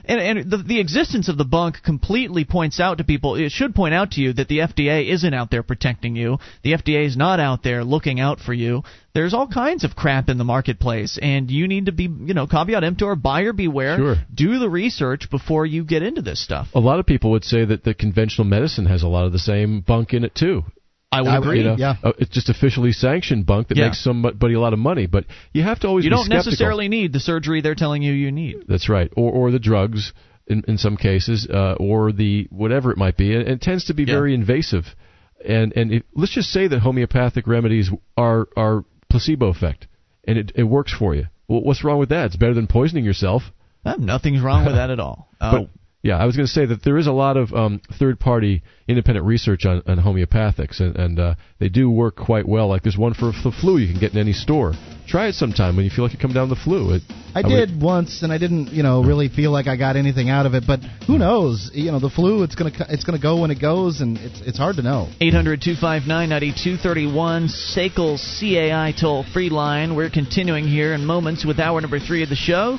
the existence of the bunk completely points out to people. It should point out to you that the FDA isn't out there protecting you. The FDA is not out there looking out for you. There's all kinds of crap in the marketplace, and you need to be, caveat emptor, buyer beware. Sure. Do the research before you get into this stuff. A lot of people would say that the conventional medicine has a lot of the same bunk in it, too. I would agree, it's just officially sanctioned bunk that makes somebody a lot of money, but you have to always be skeptical. You don't necessarily need the surgery they're telling you need. That's right, or the drugs in some cases, or the whatever it might be. It tends to be very invasive. And let's just say that homeopathic remedies are placebo effect, and it works for you. Well, what's wrong with that? It's better than poisoning yourself. Nothing's wrong with that at all. But, I was going to say that there is a lot of third-party independent research on homeopathics, and they do work quite well. Like there's one for the flu you can get in any store. Try it sometime when you feel like you come down with the flu. I did once, and I didn't, really feel like I got anything out of it. But who knows? The flu, it's gonna go when it goes, and it's hard to know. 800-259-9231, SACL CAI toll-free line. We're continuing here in moments with hour number 3 of the show.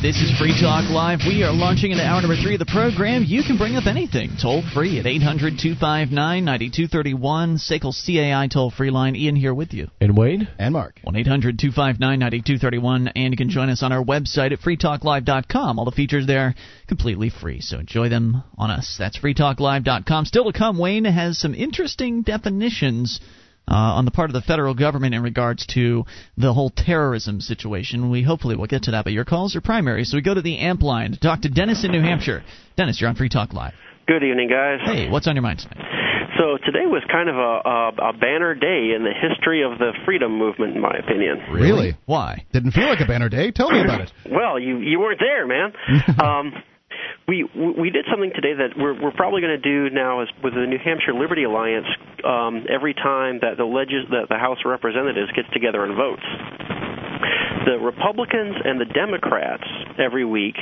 This is Free Talk Live. We are launching into hour number 3 of the program. You can bring up anything toll-free at 800-259-9231, SACL CAI toll-free line. Ian here with you. And Wade. And Mark. 1-800-259-9231. And you can join us on our website at freetalklive.com. All the features there completely free, so enjoy them on us. That's freetalklive.com. Still to come, Wayne has some interesting definitions on the part of the federal government in regards to the whole terrorism situation. We hopefully will get to that, but your calls are primary. So we go to the amp line to talk to Dennis in New Hampshire. Dennis, you're on Free Talk Live. Good evening, guys. Hey, what's on your mind tonight? So today was kind of a banner day in the history of the freedom movement, in my opinion. Really? Why? Didn't feel like a banner day. Tell me about it. Well, you weren't there, man. We did something today that we're probably going to do now is with the New Hampshire Liberty Alliance every time that the House of Representatives gets together and votes. The Republicans and the Democrats every week,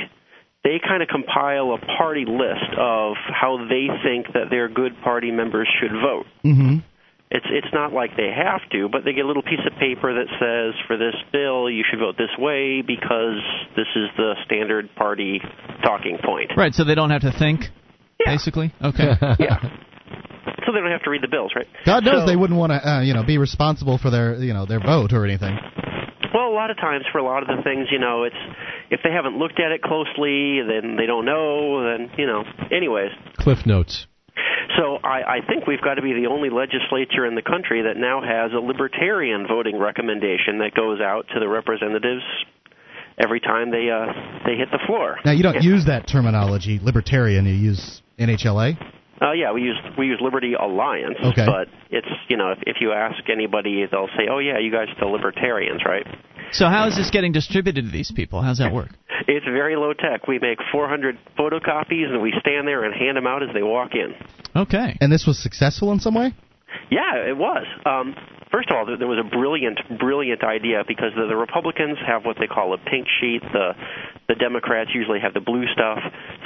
they kind of compile a party list of how they think that their good party members should vote. Mm-hmm. It's not like they have to, but they get a little piece of paper that says, for this bill, you should vote this way because this is the standard party talking point. Right, so they don't have to think, basically? Okay. Yeah. So they don't have to read the bills, right? God knows they wouldn't want to be responsible for their vote or anything. Well, a lot of times for a lot of the things, it's if they haven't looked at it closely, then they don't know, then, anyways. Cliff notes. So I think we've got to be the only legislature in the country that now has a libertarian voting recommendation that goes out to the representatives every time they hit the floor. Now, you don't use that terminology, libertarian. You use NHLA? Yeah, we use Liberty Alliance. Okay. But it's, if you ask anybody, they'll say, oh, yeah, you guys are the libertarians, right? So how is this getting distributed to these people? How's that work? It's very low tech. We make 400 photocopies, and we stand there and hand them out as they walk in. Okay. And this was successful in some way? Yeah, it was. First of all, there was a brilliant, brilliant idea because the Republicans have what they call a pink sheet. The Democrats usually have the blue stuff.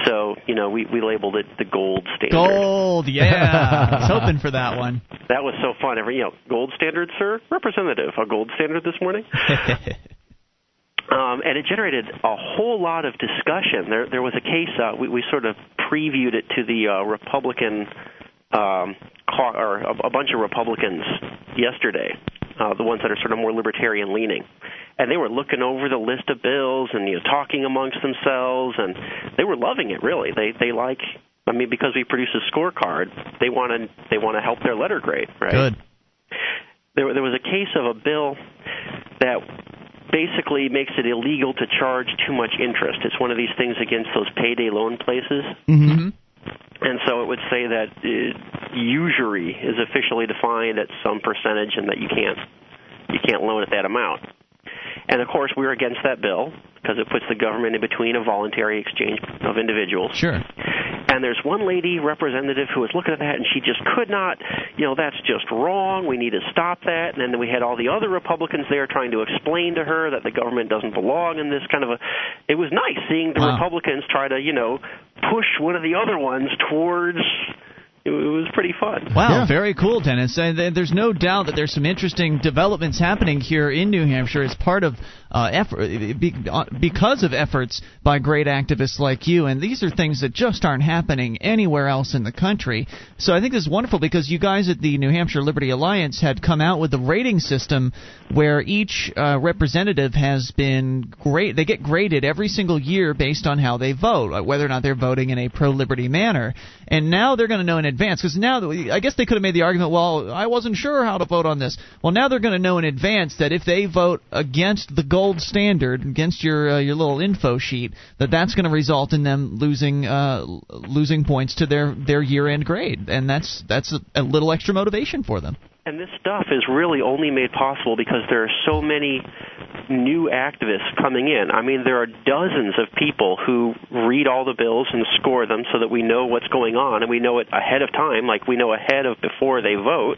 So, we labeled it the gold standard. Gold, yeah. I was hoping for that one. That was so fun. Gold standard, sir? Representative, a gold standard this morning? And it generated a whole lot of discussion. There was a case, we sort of previewed it to the Republican or a bunch of Republicans yesterday, the ones that are sort of more libertarian leaning. And they were looking over the list of bills and talking amongst themselves, and they were loving it, really. They like, because we produce a scorecard, they want to help their letter grade, right? Good. There was a case of a bill that basically makes it illegal to charge too much interest. It's one of these things against those payday loan places. Mm-hmm. And so it would say that usury is officially defined at some percentage and that you can't loan at that amount. And, of course, we were against that bill because it puts the government in between a voluntary exchange of individuals. Sure. And there's one lady representative who was looking at that, and she just could not, that's just wrong. We need to stop that. And then we had all the other Republicans there trying to explain to her that the government doesn't belong in this kind of a – it was nice seeing the Republicans try to, push one of the other ones towards – it was pretty fun. Wow, yeah. Very cool, Dennis. There's no doubt that there's some interesting developments happening here in New Hampshire as part of because of efforts by great activists like you. And these are things that just aren't happening anywhere else in the country. So I think this is wonderful because you guys at the New Hampshire Liberty Alliance had come out with a rating system where each representative has been great. They get graded every single year based on how they vote, whether or not they're voting in a pro-liberty manner. And now they're going to know in advance, because now I guess they could have made the argument, well, I wasn't sure how to vote on this. Well, now they're going to know in advance that if they vote against the gold standard, against your little info sheet, that's going to result in them losing points to their year-end grade, and that's a little extra motivation for them. And this stuff is really only made possible because there are so many new activists coming in. There are dozens of people who read all the bills and score them so that we know what's going on, and we know it ahead of time, like we know ahead of before they vote.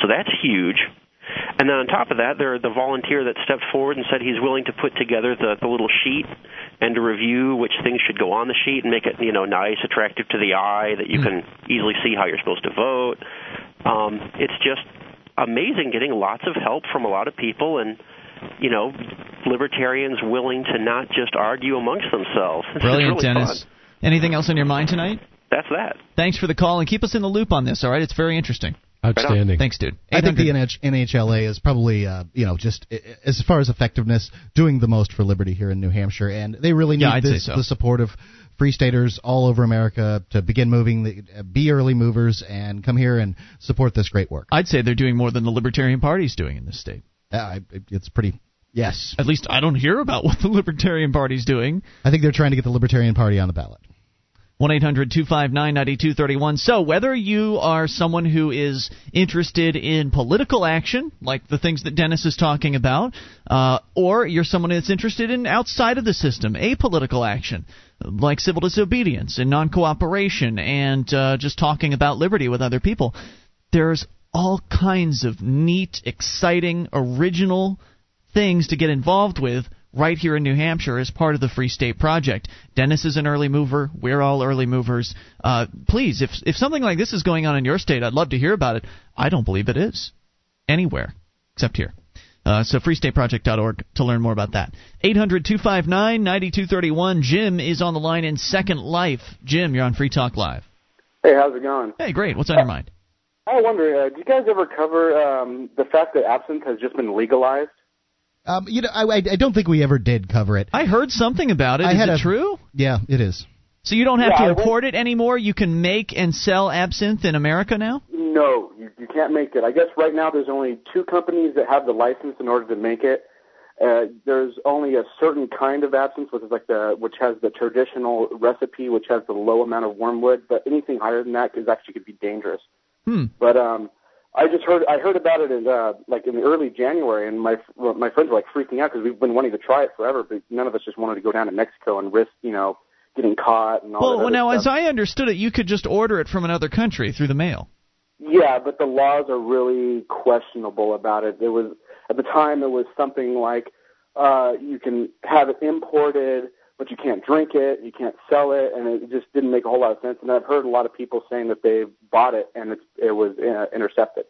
So that's huge. And then on top of that, there are the volunteer that stepped forward and said he's willing to put together the little sheet and to review which things should go on the sheet and make it, nice, attractive to the eye, that you can easily see how you're supposed to vote. It's just amazing getting lots of help from a lot of people, and you know, libertarians willing to not just argue amongst themselves. Brilliant, really, Dennis. Fun. Anything else on your mind tonight? That's that. Thanks for the call, and keep us in the loop on this, all right? It's very interesting. Outstanding. Thanks, dude. I think the NHLA is probably, just as far as effectiveness, doing the most for liberty here in New Hampshire, and they really need the support of free staters all over America to begin moving, be early movers, and come here and support this great work. I'd say they're doing more than the Libertarian Party's doing in this state. It's pretty... Yes. At least I don't hear about what the Libertarian Party's doing. I think they're trying to get the Libertarian Party on the ballot. 1-800-259-9231. So whether you are someone who is interested in political action, like the things that Dennis is talking about, or you're someone that's interested in outside of the system, apolitical action, like civil disobedience and non-cooperation and just talking about liberty with other people, there's all kinds of neat, exciting, original things to get involved with right here in New Hampshire as part of the Free State Project. Dennis is an early mover. We're all early movers. Please, if something like this is going on in your state, I'd love to hear about it. I don't believe it is anywhere except here. So freestateproject.org to learn more about that. 800-259-9231. Jim is on the line in Second Life. Jim, you're on Free Talk Live. Hey, how's it going? Hey, great. What's on your mind? I wonder, do you guys ever cover the fact that absinthe has just been legalized? I don't think we ever did cover it. I heard something about it. Is it true? Yeah, it is. So you don't have to import it anymore? You can make and sell absinthe in America now? No, you can't make it. I guess right now there's only two companies that have the license in order to make it. There's only a certain kind of absinthe, which has the traditional recipe, which has the low amount of wormwood. But anything higher than that could be dangerous. Hmm. But I heard about it in early January, and my friends were freaking out because we've been wanting to try it forever, but none of us just wanted to go down to Mexico and risk getting caught and all that. Well, now, as I understood it, you could just order it from another country through the mail. Yeah, but the laws are really questionable about it. There was at the time it was something like you can have it imported, but you can't drink it, you can't sell it, and it just didn't make a whole lot of sense. And I've heard a lot of people saying that they bought it and it was intercepted.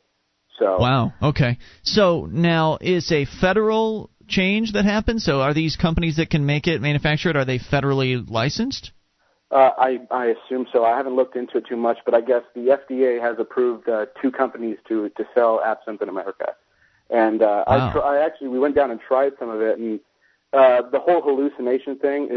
So wow, okay. So now is a federal change that happened? So are these companies that can make it, manufacture it, are they federally licensed? I assume so. I haven't looked into it too much, but I guess the FDA has approved two companies to sell absinthe in America. And wow. We went down and tried some of it, and the whole hallucination thing,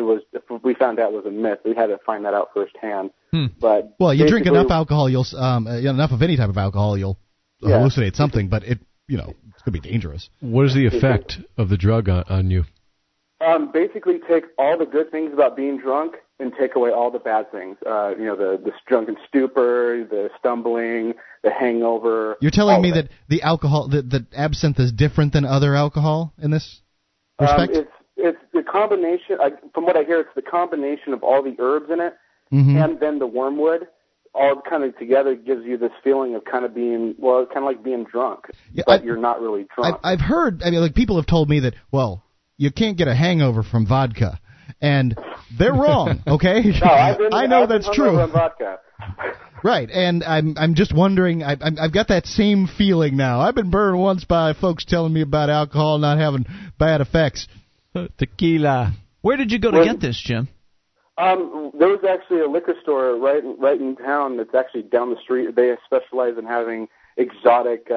we found out was a myth. We had to find that out firsthand. Hmm. But well, you drink enough alcohol, you'll enough of any type of alcohol, you'll hallucinate something. But it's going to be dangerous. What is the effect of the drug on you? Basically, take all the good things about being drunk and take away all the bad things. The drunken stupor, the stumbling, the hangover. You're telling me that the alcohol, the absinthe, is different than other alcohol in this respect? It's the combination, from what I hear, it's the combination of all the herbs in it, mm-hmm. and then the wormwood, all kind of together gives you this feeling of kind of being, well, it's kind of like being drunk, but you're not really drunk. I've heard, people have told me that, well, you can't get a hangover from vodka, and they're wrong, okay? No, I know that's true. From vodka. Right, and I'm just wondering, I've got that same feeling now. I've been burned once by folks telling me about alcohol not having bad effects. Tequila. Where did you go to get this, Jim? There was actually a liquor store right in town that's actually down the street. They specialize in having exotic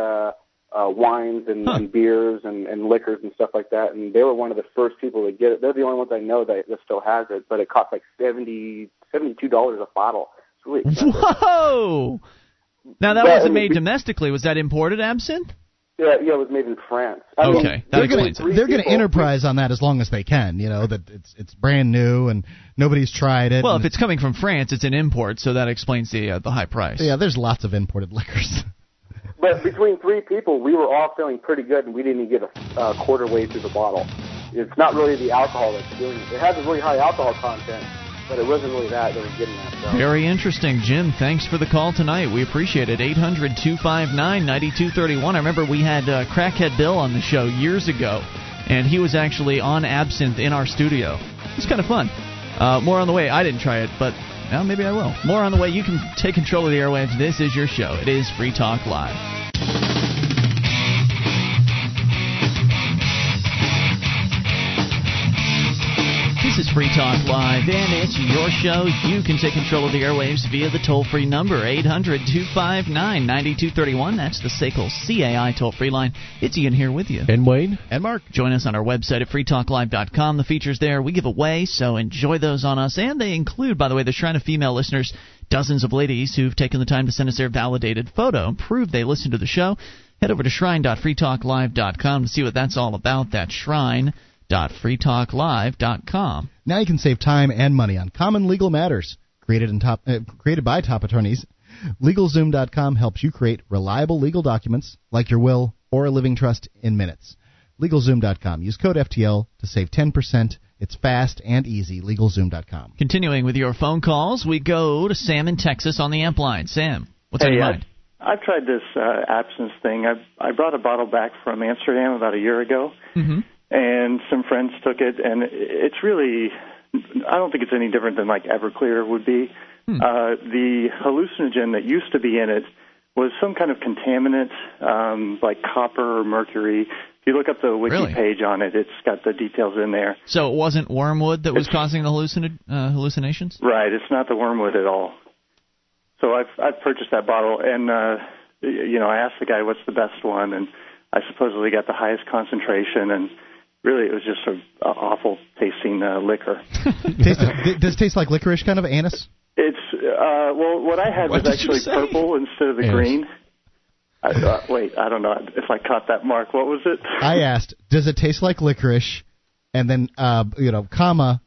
wines and beers and liquors and stuff like that, and they were one of the first people to get it. They're the only ones I know that still has it, but it costs like $72 a bottle. It's really expensive. Whoa! Now, that wasn't made domestically. Was that imported absinthe? Yeah, it was made in France. Okay, that explains it. They're going to enterprise on that as long as they can, that it's brand new and nobody's tried it. Well, if it's coming from France, it's an import, so that explains the high price. Yeah, there's lots of imported liquors. But between three people, we were all feeling pretty good, and we didn't even get a quarter way through the bottle. It's not really the alcohol that's doing it. It has a really high alcohol content, but it wasn't really that was getting that. So. Very interesting. Jim, thanks for the call tonight. We appreciate it. 800-259-9231. I remember we had Crackhead Bill on the show years ago, and he was actually on absinthe in our studio. It's kind of fun. More on the way. I didn't try it, but well, maybe I will. More on the way. You can take control of the airwaves. This is your show. It is Free Talk Live. This is Free Talk Live, and it's your show. You can take control of the airwaves via the toll-free number, 800-259-9231. That's the SACL CAI toll-free line. It's Ian here with you. And Wayne. And Mark. Join us on our website at freetalklive.com. The features there we give away, so enjoy those on us. And they include, by the way, the Shrine of Female Listeners, dozens of ladies who've taken the time to send us their validated photo and prove they listen to the show. Head over to shrine.freetalklive.com to see what that's all about, that shrine.freetalklive.com. Now you can save time and money on common legal matters created by top attorneys. LegalZoom.com helps you create reliable legal documents like your will or a living trust in minutes. LegalZoom.com. Use code FTL to save 10%. It's fast and easy. LegalZoom.com. Continuing with your phone calls, we go to Sam in Texas on the amp line. Sam, what's on your mind? I've tried this absence thing. I brought a bottle back from Amsterdam about a year ago. Mm-hmm. And some friends took it, and it's really, I don't think it's any different than like Everclear would be. The hallucinogen that used to be in it was some kind of contaminant, like copper or mercury. If you look up the wiki page on it, it's got the details in there. So it wasn't wormwood that was causing the hallucinations? Right, it's not the wormwood at all. So I've purchased that bottle, and I asked the guy what's the best one, and I supposedly got the highest concentration, and really, it was just an awful-tasting liquor. Does it taste like licorice, kind of anise? It's what I had was actually purple instead of the green. I thought, wait, I don't know if I caught that, Mark. What was it? I asked, does it taste like licorice? And then, anise.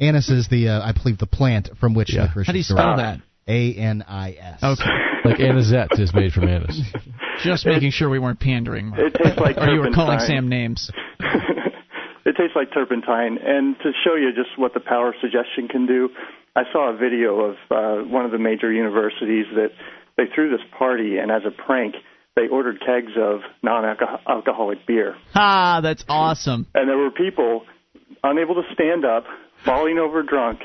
Anise is the, I believe, the plant from which licorice is derived. How do you spell that? A-N-I-S. Okay. Like anisette is made from anise. Just making sure we weren't pandering. It tastes like turpentine. Or you were calling Sam names. It tastes like turpentine. And to show you just what the power of suggestion can do, I saw a video of one of the major universities that they threw this party, and as a prank, they ordered kegs of non-alcoholic beer. Ah, that's awesome. And there were people unable to stand up, falling over drunk,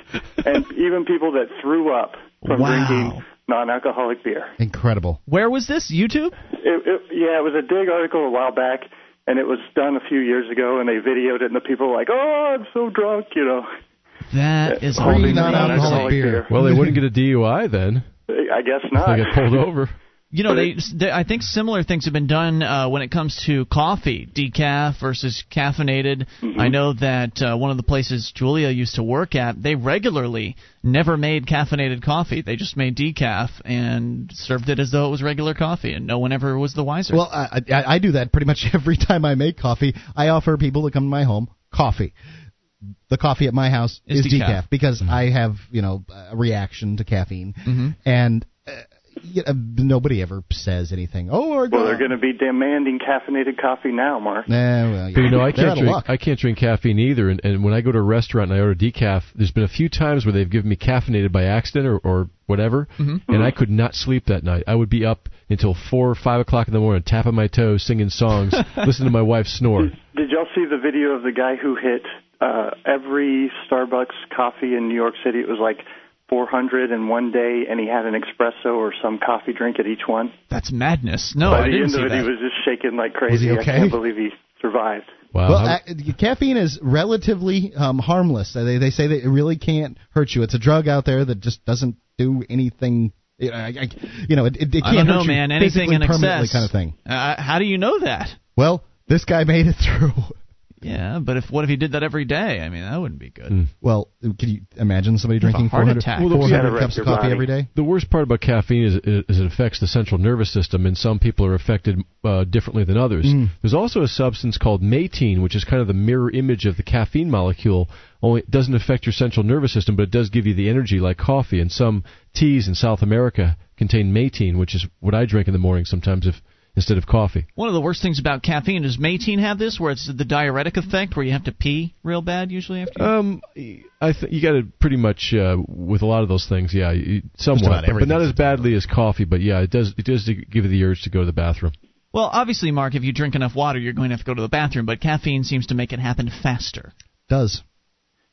and even people that threw up from drinking non-alcoholic beer. Incredible. Where was this? YouTube? It was a dig article a while back, and it was done a few years ago, and they videoed it, and the people were like, oh, I'm so drunk, you know. That is holding non-alcoholic beer. Well, they wouldn't get a DUI then. I guess not. They get pulled over. You know, they I think similar things have been done when it comes to coffee, decaf versus caffeinated. Mm-hmm. I know that one of the places Julia used to work at, they regularly never made caffeinated coffee. They just made decaf and served it as though it was regular coffee, and no one ever was the wiser. Well, I do that pretty much every time I make coffee. I offer people to come to my home coffee. The coffee at my house is decaf because mm-hmm. I have, a reaction to caffeine, mm-hmm. and... nobody ever says anything. They're going to be demanding caffeinated coffee now, Mark. I can't drink caffeine either. And when I go to a restaurant and I order decaf, there's been a few times where they've given me caffeinated by accident or whatever, mm-hmm. and mm-hmm. I could not sleep that night. I would be up until 4 or 5 o'clock in the morning, tapping my toes, singing songs, listening to my wife snore. Did y'all see the video of the guy who hit every Starbucks coffee in New York City? It was like 400 in one day, and he had an espresso or some coffee drink at each one. That's madness. No, I didn't see that. By the end of it, he was just shaking like crazy. Okay? I can't believe he survived. Wow. Well, caffeine is relatively harmless. They say that it really can't hurt you. It's a drug out there that just doesn't do anything. It can't hurt you. Man. Anything in excess, kind of thing. How do you know that? Well, this guy made it through. Yeah, but what if he did that every day? I mean, that wouldn't be good. Mm. Well, can you imagine somebody drinking 400 cups of coffee every day? The worst part about caffeine is it affects the central nervous system, and some people are affected differently than others. Mm. There's also a substance called matine, which is kind of the mirror image of the caffeine molecule, only it doesn't affect your central nervous system, but it does give you the energy like coffee. And some teas in South America contain matine, which is what I drink in the morning sometimes instead of coffee. One of the worst things about caffeine, does matine have this, where it's the diuretic effect, where you have to pee real bad usually after? You got to pretty much with a lot of those things, somewhat, but not as badly as coffee. But yeah, it does give you the urge to go to the bathroom. Well, obviously, Mark, if you drink enough water, you're going to have to go to the bathroom. But caffeine seems to make it happen faster. Does.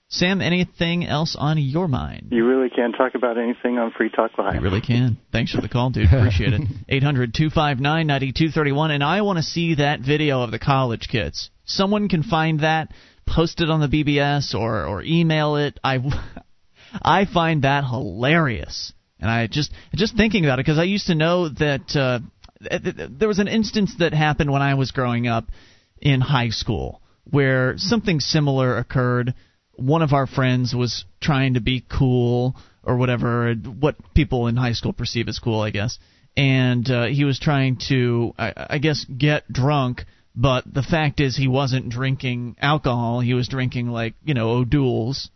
Sam, anything else on your mind? You really can talk about anything on Free Talk Live. You really can. Thanks for the call, dude. Appreciate it. 800-259-9231. And I want to see that video of the college kids. Someone can find that, post it on the BBS or email it. I find that hilarious. And I just thinking about it, because I used to know that there was an instance that happened when I was growing up in high school where something similar occurred. One of our friends was trying to be cool or whatever, what people in high school perceive as cool, I guess. And he was trying to, I guess, get drunk. But the fact is he wasn't drinking alcohol. He was drinking, like, you know, O'Doul's,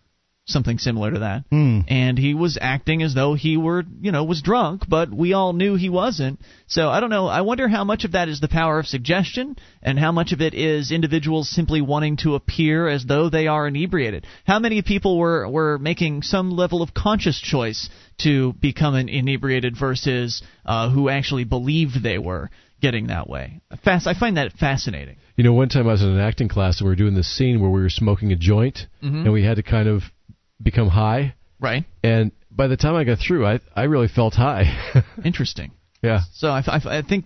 something similar to that. And he was acting as though he were, you know, was drunk, but we all knew he wasn't. So I don't know. I wonder how much of that is the power of suggestion and how much of it is individuals simply wanting to appear as though they are inebriated. How many people were making some level of conscious choice to become an inebriated versus who actually believed they were getting that way? I find that fascinating. You know, one time I was in an acting class and we were doing this scene where we were smoking a joint, and we had to kind of become high. Right. And by the time I got through, I really felt high. Interesting. Yeah. So I think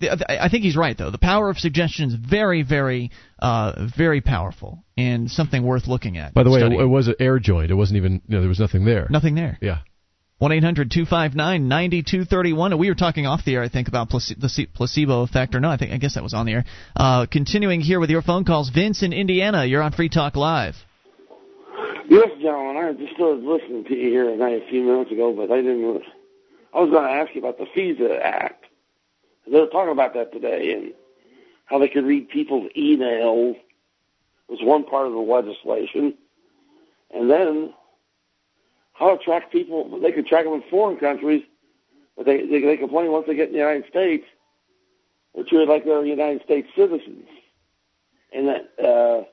he's right, though. The power of suggestion is very, very, very powerful and something worth looking at. By the way, it was an air joint. It wasn't even, you know, there was nothing there. Nothing there. Yeah. 1-800-259-9231. And we were talking off the air, I think, about the placebo effect. Or no, I guess that was on the air. Continuing here with your phone calls, Vince in Indiana, you're on Free Talk Live. Yes, gentlemen, I just started listening to you here a few minutes ago, but I didn't. I was going to ask you about the FISA Act. They were talking about that today and how they could read people's emails. It was one part of the legislation. And then how to track people. They could track them in foreign countries, but they complain once they get in the United States, they're treated like they're United States citizens. And that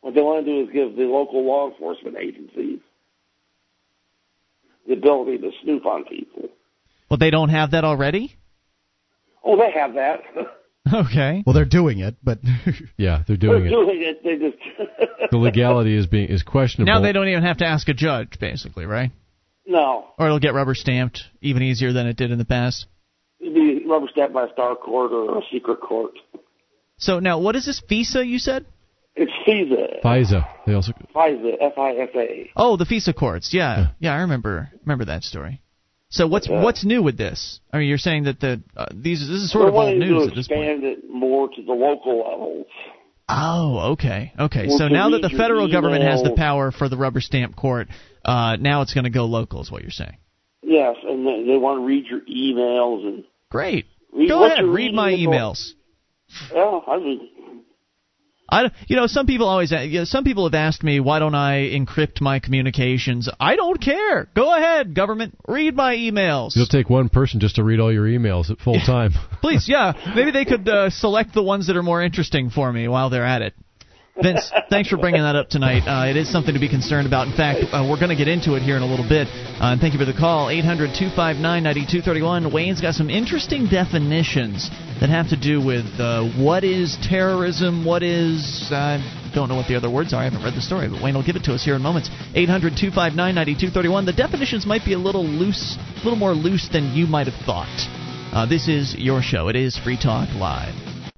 what they want to do is give the local law enforcement agencies the ability to snoop on people. Well, they don't have that already? Oh, they have that. Okay. Well, they're doing it, but yeah, they're doing it. They just the legality is questionable. Now they don't even have to ask a judge, basically, right? No. Or it'll get rubber stamped even easier than it did in the past. It'd be rubber stamped by a star court or a secret court. So now, what is this FISA you said? It's FISA. FISA. They also FISA. FISA. Oh, the FISA courts. Yeah. I remember that story. So what's new with this? I mean, you're saying that this is sort of old news at this point. We're wanting to expand it more to the local levels. Oh, okay. So now that the federal government has the power for the rubber stamp court, now it's going to go local, is what you're saying. Yes, and they want to read your emails and great. Go ahead, read my emails. Yeah, I mean. Some people have asked me, why don't I encrypt my communications? I don't care. Go ahead, government. Read my emails. It'll take one person just to read all your emails at full time. Please, yeah. Maybe they could select the ones that are more interesting for me while they're at it. Vince, thanks for bringing that up tonight. It is something to be concerned about. In fact, we're going to get into it here in a little bit. And thank you for the call, 800-259-9231. Wayne's got some interesting definitions that have to do with what is terrorism, what is I don't know what the other words are. I haven't read the story, but Wayne will give it to us here in moments. 800-259-9231. The definitions might be a little more loose than you might have thought. This is your show. It is Free Talk Live.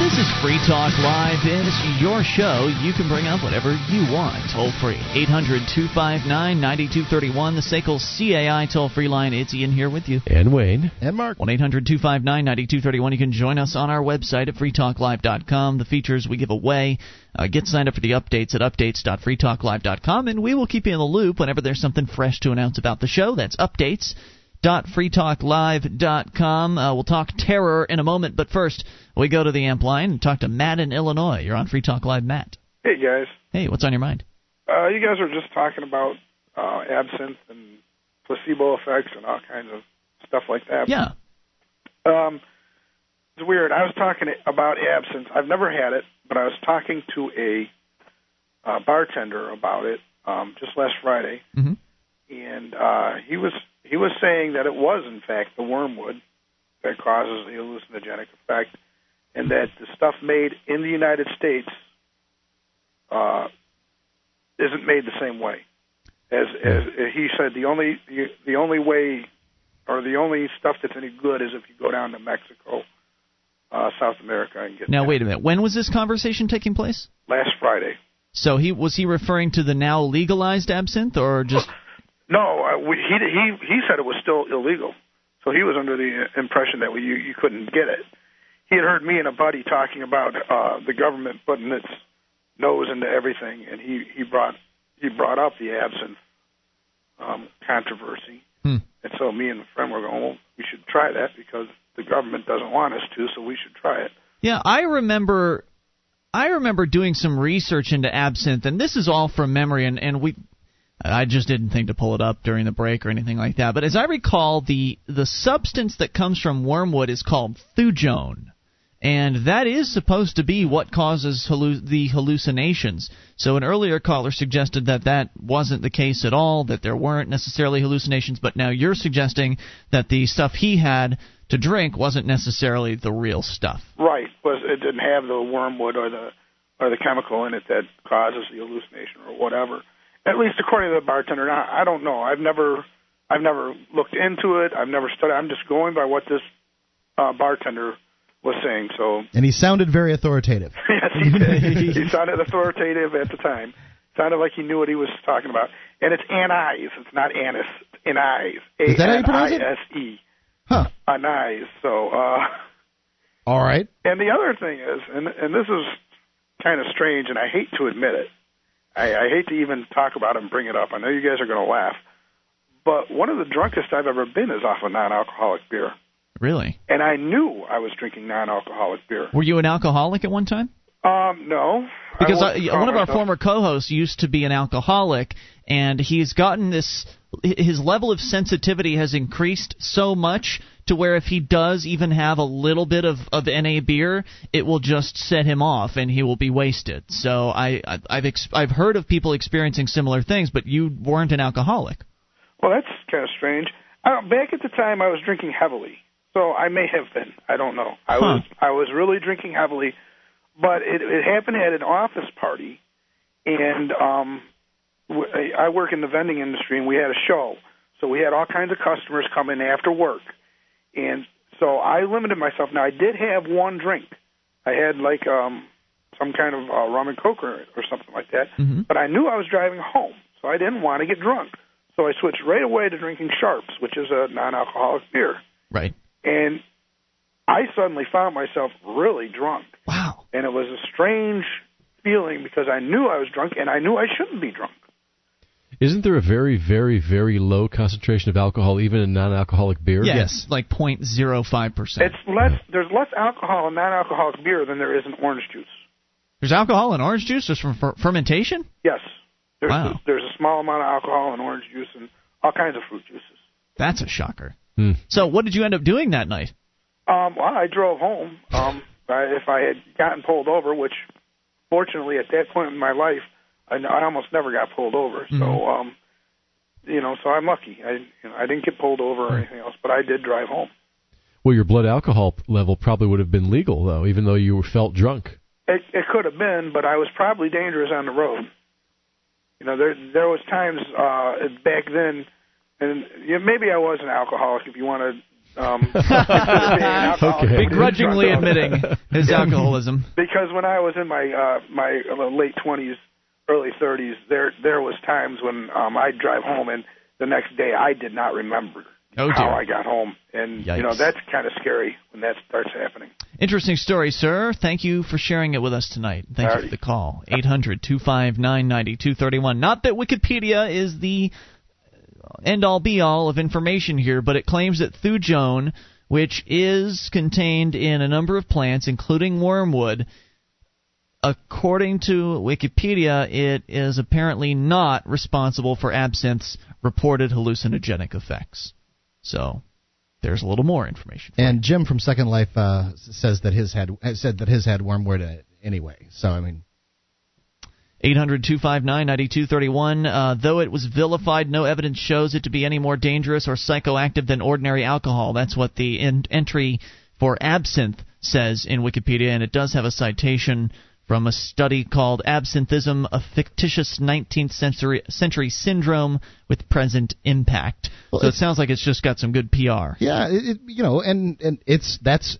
This is Free Talk Live. It's your show. You can bring up whatever you want. Toll free. 800-259-9231. The SACL CAI toll-free line. It's Ian here with you. And Wayne. And Mark. 1-800-259-9231. You can join us on our website at freetalklive.com. The features we give away. Get signed up for the updates at updates.freetalklive.com. And we will keep you in the loop whenever there's something fresh to announce about the show. That's updates.freetalklive.com. We'll talk terror in a moment, but first we go to the amp line and talk to Matt in Illinois. You're on Free Talk Live, Matt. Hey, guys. Hey, what's on your mind? You guys were just talking about absinthe and placebo effects and all kinds of stuff like that. Yeah. It's weird. I was talking about absinthe. I've never had it, but I was talking to a bartender about it just last Friday, and he was saying that it was, in fact, the wormwood that causes the hallucinogenic effect, and that the stuff made in the United States isn't made the same way. As he said, the only way, or the only stuff that's any good is if you go down to Mexico, South America, and get. Now that. Wait a minute. When was this conversation taking place? Last Friday. So was he referring to the now legalized absinthe, or just? No, he said it was still illegal. So he was under the impression that you couldn't get it. He had heard me and a buddy talking about the government putting its nose into everything, and he brought up the absinthe controversy. Hmm. And so me and a friend were going, well, we should try that because the government doesn't want us to, so we should try it. Yeah, I remember doing some research into absinthe, and this is all from memory, I just didn't think to pull it up during the break or anything like that. But as I recall, the substance that comes from wormwood is called thujone, and that is supposed to be what causes the hallucinations. So an earlier caller suggested that wasn't the case at all, that there weren't necessarily hallucinations, but now you're suggesting that the stuff he had to drink wasn't necessarily the real stuff. Right. It didn't have the wormwood or the chemical in it that causes the hallucination or whatever. At least according to the bartender. Now, I don't know. I've never looked into it. I've never studied. I'm just going by what this bartender was saying. So, and he sounded very authoritative. Yes, he did. He sounded authoritative at the time. Sounded like he knew what he was talking about. And it's anise. It's not anise. It's anise. Is that how you pronounce it? A-N-I-S-E. Huh. Anise. So. All right. And the other thing is, and this is kind of strange, and I hate to admit it. I hate to even talk about it and bring it up. I know you guys are going to laugh. But one of the drunkest I've ever been is off of non-alcoholic beer. Really? And I knew I was drinking non-alcoholic beer. Were you an alcoholic at one time? No. Because one of our former co-hosts used to be an alcoholic, and he's gotten this – his level of sensitivity has increased so much to where if he does even have a little bit of NA beer, it will just set him off and he will be wasted. So I've heard of people experiencing similar things, but you weren't an alcoholic. Well, that's kind of strange. Back at the time, I was drinking heavily, so I may have been. I don't know. I was really drinking heavily, but it happened at an office party, and I work in the vending industry, and we had a show, so we had all kinds of customers come in after work. And so I limited myself. Now, I did have one drink. I had, like, some kind of rum and coke or something like that. Mm-hmm. But I knew I was driving home, so I didn't want to get drunk. So I switched right away to drinking Sharps, which is a non-alcoholic beer. Right. And I suddenly found myself really drunk. Wow. And it was a strange feeling because I knew I was drunk, and I knew I shouldn't be drunk. Isn't there a very, very, very low concentration of alcohol, even in non-alcoholic beer? Yes, like 0.05%. There's less alcohol in non-alcoholic beer than there is in orange juice. There's alcohol in orange juice just from fermentation? Yes. There's a small amount of alcohol in orange juice and all kinds of fruit juices. That's a shocker. Hmm. So what did you end up doing that night? Well, I drove home. If I had gotten pulled over, which fortunately at that point in my life, I almost never got pulled over, so so I'm lucky. I didn't get pulled over or anything else, but I did drive home. Well, your blood alcohol level probably would have been legal, though, even though you felt drunk. It could have been, but I was probably dangerous on the road. You know, there was times back then, and maybe I was an alcoholic. If you want to, begrudgingly admitting his alcoholism, because when I was in my my late 20s. Early 30s, there was times when I'd drive home, and the next day I did not remember how I got home. And, Yikes. You know, that's kind of scary when that starts happening. Interesting story, sir. Thank you for sharing it with us tonight. Thank you for the call. 800-259-9231. Not that Wikipedia is the end-all, be-all of information here, but it claims that thujone, which is contained in a number of plants, including wormwood, according to Wikipedia, it is apparently not responsible for absinthe's reported hallucinogenic effects. So there's a little more information. And Jim from Second Life said that his had wormwood in it anyway. So, I mean... 800-259-9231. Though it was vilified, no evidence shows it to be any more dangerous or psychoactive than ordinary alcohol. That's what the entry for absinthe says in Wikipedia, and it does have a citation from a study called Absinthism, a Fictitious 19th Century Syndrome with Present Impact. Well, so it sounds like it's just got some good PR. Yeah, that's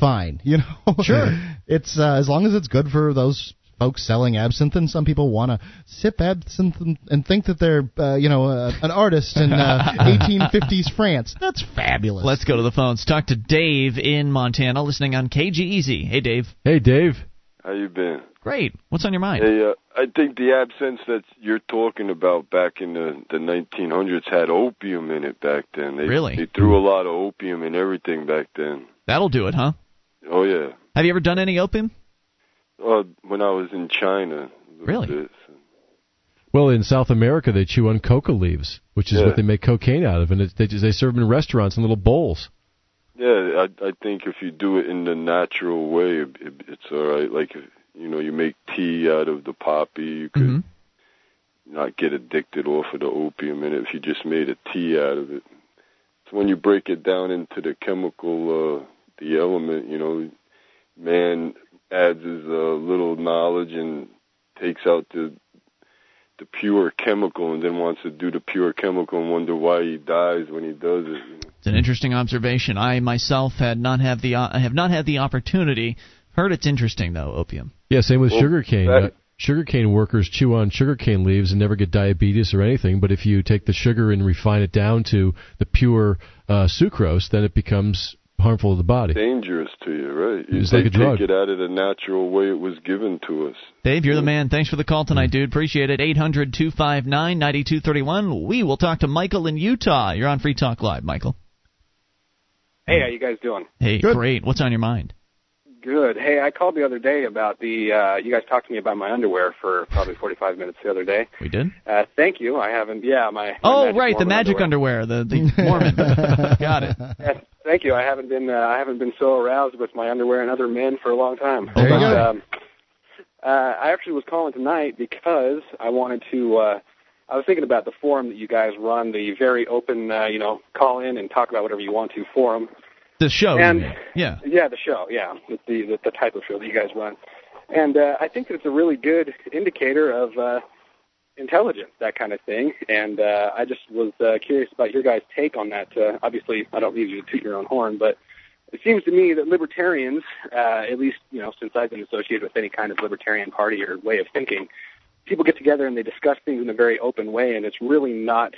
fine, you know. Sure. It's as long as it's good for those folks selling absinthe, and some people want to sip absinthe and think that they're, an artist in 1850s France. That's fabulous. Let's go to the phones. Talk to Dave in Montana, listening on KGEZ. Hey, Dave. Hey, Dave. How you been? Great. What's on your mind? Hey, I think the absinthe that you're talking about back in the 1900s had opium in it back then. Really? They threw a lot of opium in everything back then. That'll do it, huh? Oh, yeah. Have you ever done any opium? When I was in China. Really? Bit. Well, in South America, they chew on coca leaves, which is what they make cocaine out of, and they serve them in restaurants in little bowls. Yeah, I think if you do it in the natural way, it's all right. Like, you make tea out of the poppy, you could not get addicted off of the opium in it if you just made a tea out of it. So when you break it down into the chemical, the element, man adds his little knowledge and takes out the pure chemical, and then wants to do the pure chemical and wonder why he dies when he does it. It's an interesting observation. I myself have not had the opportunity. Heard it's interesting though, opium. Yeah, same with sugarcane. Sugarcane workers chew on sugarcane leaves and never get diabetes or anything, but if you take the sugar and refine it down to the pure sucrose, then it becomes harmful to the body. Dangerous to you, right? It's like a drug. Take it out of the natural way it was given to us. Dave, you're the man. Thanks for the call tonight, dude. Appreciate it. 800-259-9231. We will talk to Michael in Utah. You're on Free Talk Live, Michael. Hey, how you guys doing? Hey, good. Great. What's on your mind? Good. Hey, I called the other day about you guys talked to me about my underwear for probably 45 minutes the other day. We did? Thank you. I haven't, my magic underwear, the Mormon. Got it. Yes, thank you. I haven't been so aroused with my underwear and other men for a long time. There you go. I actually was calling tonight because I wanted to, I was thinking about the forum that you guys run, the very open, call in and talk about whatever you want to forum. The show, and, yeah. Yeah, the show, yeah, the type of show that you guys run. And I think that it's a really good indicator of intelligence, that kind of thing. And I just was curious about your guys' take on that. Obviously, I don't need you to toot your own horn, but it seems to me that libertarians, at least since I've been associated with any kind of libertarian party or way of thinking, people get together and they discuss things in a very open way, and it's really not...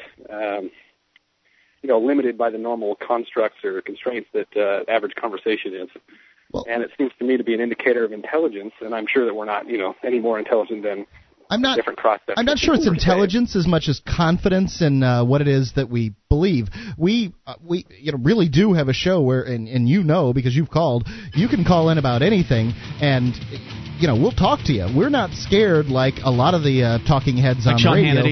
limited by the normal constructs or constraints that average conversation is. Well, and it seems to me to be an indicator of intelligence, and I'm sure that we're not, any more intelligent than different cross-sections. I'm not sure it's intelligence as much as confidence in what it is that we believe. We really do have a show where, and because you've called, you can call in about anything, and... we'll talk to you. We're not scared like a lot of the talking heads like on Sean radio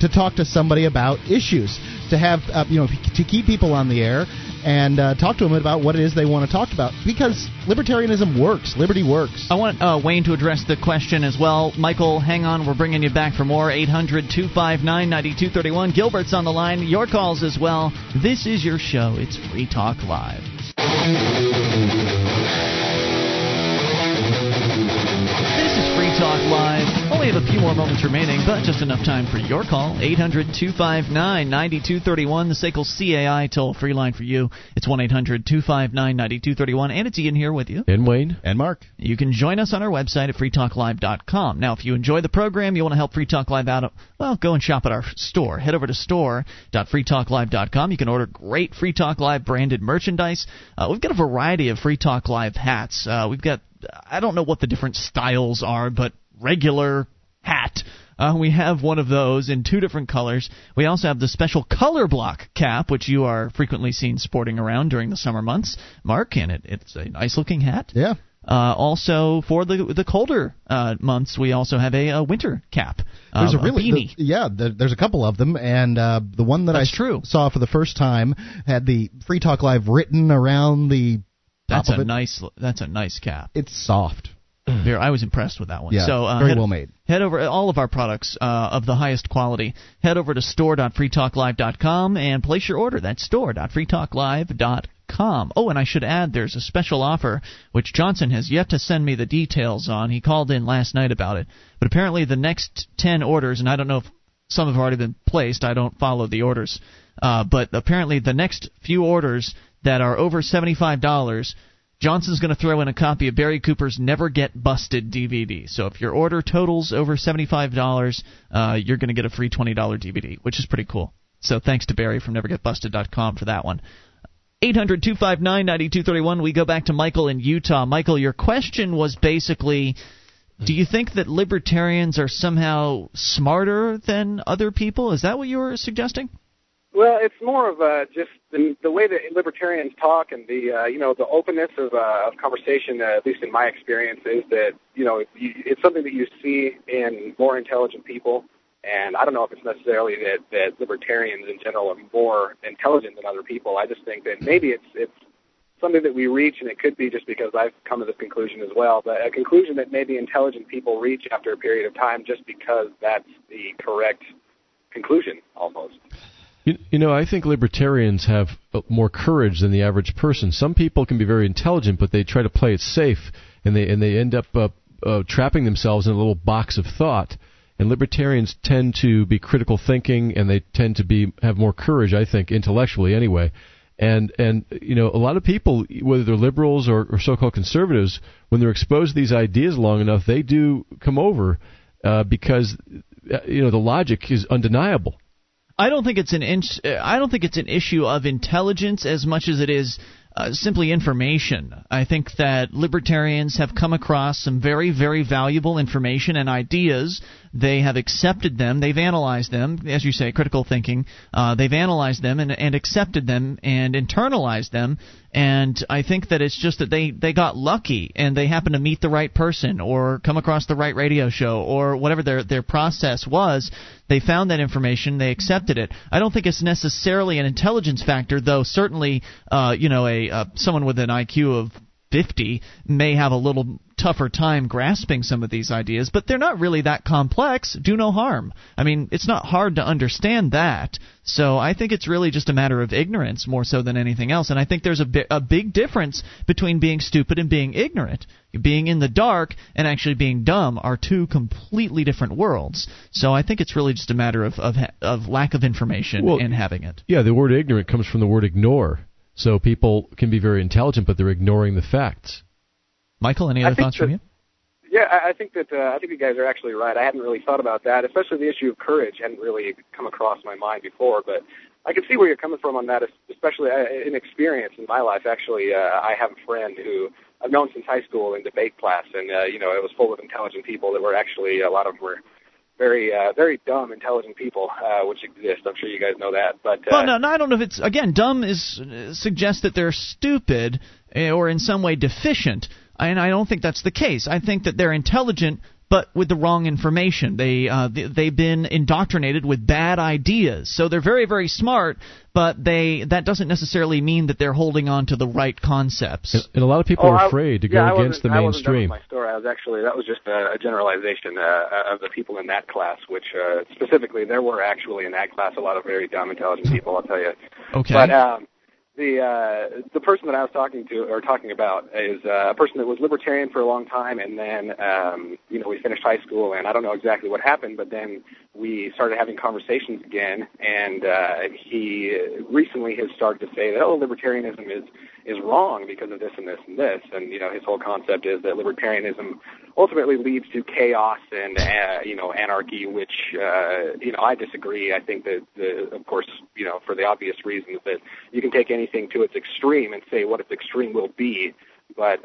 to talk to somebody about issues, to have to keep people on the air and talk to them about what it is they want to talk about, because libertarianism works. Liberty works. I want Wayne to address the question as well. Michael, hang on. We're bringing you back for more. 800-259-9231. Gilbert's on the line. Your calls as well. This is your show. It's Free Talk Live. Talk Live. Only have a few more moments remaining, but just enough time for your call. 800-259-9231, the SACL CAI toll-free line for you. It's 1-800-259-9231, and it's Ian here with you. And Wayne. And Mark. You can join us on our website at freetalklive.com. Now, if you enjoy the program, you want to help Free Talk Live out, go and shop at our store. Head over to store.freetalklive.com. You can order great Free Talk Live branded merchandise. We've got a variety of Free Talk Live hats. We've got I don't know what the different styles are, but regular hat. We have one of those in two different colors. We also have the special color block cap, which you are frequently seen sporting around during the summer months, Mark, and it's a nice-looking hat. Yeah. Also, for the colder months, we also have a winter cap. There's a beanie. There's a couple of them, and the one that I saw for the first time had the Free Talk Live written around the... That's a nice cap. It's soft. Very, I was impressed with that one. Yeah, so, very well made. Head over all of our products of the highest quality. Head over to store.freetalklive.com and place your order. That's store.freetalklive.com. Oh, and I should add, there's a special offer which Johnson has yet to send me the details on. He called in last night about it, but apparently the next 10 orders, and I don't know if some have already been placed. I don't follow the orders, but apparently the next few orders that are over $75. Johnson's going to throw in a copy of Barry Cooper's Never Get Busted DVD. So if your order totals over $75, you're going to get a free $20 DVD, which is pretty cool. So thanks to Barry from NeverGetBusted.com for that one. 800-259-9231. We go back to Michael in Utah. Michael, your question was basically, do you think that libertarians are somehow smarter than other people? Is that what you were suggesting? Well, it's more of just the way that libertarians talk and the openness of conversation, at least in my experience, is that, it's something that you see in more intelligent people. And I don't know if it's necessarily that libertarians in general are more intelligent than other people. I just think that maybe it's something that we reach, and it could be just because I've come to this conclusion as well, but a conclusion that maybe intelligent people reach after a period of time just because that's the correct conclusion almost. I think libertarians have more courage than the average person. Some people can be very intelligent, but they try to play it safe, and they end up trapping themselves in a little box of thought. And libertarians tend to be critical thinking, and they tend to have more courage, I think, intellectually anyway. And a lot of people, whether they're liberals or so-called conservatives, when they're exposed to these ideas long enough, they do come over because the logic is undeniable. I don't think it's an issue of intelligence as much as it is simply information. I think that libertarians have come across some very, very valuable information and ideas. They have accepted them. They've analyzed them, as you say, critical thinking. They've analyzed them and accepted them and internalized them. And I think that it's just that they got lucky and they happened to meet the right person or come across the right radio show or whatever their process was. They found that information. They accepted it. I don't think it's necessarily an intelligence factor, though certainly someone with an IQ of 50 may have a little tougher time grasping some of these ideas, but they're not really that complex. Do no harm. I mean, it's not hard to understand that. So I think it's really just a matter of ignorance more so than anything else. And I think there's a big difference between being stupid and being ignorant. Being in the dark and actually being dumb are two completely different worlds. So I think it's really just a matter of lack of information and having it. Yeah, the word ignorant comes from the word ignore. So people can be very intelligent, but they're ignoring the facts. Michael, any other thoughts from you? Yeah, I think you guys are actually right. I hadn't really thought about that, especially the issue of courage. Hadn't really come across my mind before, but I can see where you're coming from on that, especially in experience in my life. Actually, I have a friend who I've known since high school in debate class, and it was full of intelligent people that were actually a lot of them were very, very dumb, intelligent people, which exist. I'm sure you guys know that. But no, I don't know if it's, again, dumb suggests that they're stupid or in some way deficient, and I don't think that's the case. I think that they're intelligent, but with the wrong information. They've been indoctrinated with bad ideas, so they're very, very smart, but that doesn't necessarily mean that they're holding on to the right concepts. And a lot of people are afraid to go against the mainstream. I wasn't done with my story. That was just a generalization of the people in that class, which specifically there were actually in that class a lot of very dumb, intelligent people, I'll tell you. Okay. But the person that I was talking about is a person that was libertarian for a long time, and then we finished high school, and I don't know exactly what happened, but then we started having conversations again, and he recently has started to say that libertarianism is wrong because of this and this and this, and his whole concept is that libertarianism ultimately leads to chaos and anarchy, which I disagree. I think that of course for the obvious reasons that you can take anything to its extreme and say what its extreme will be, but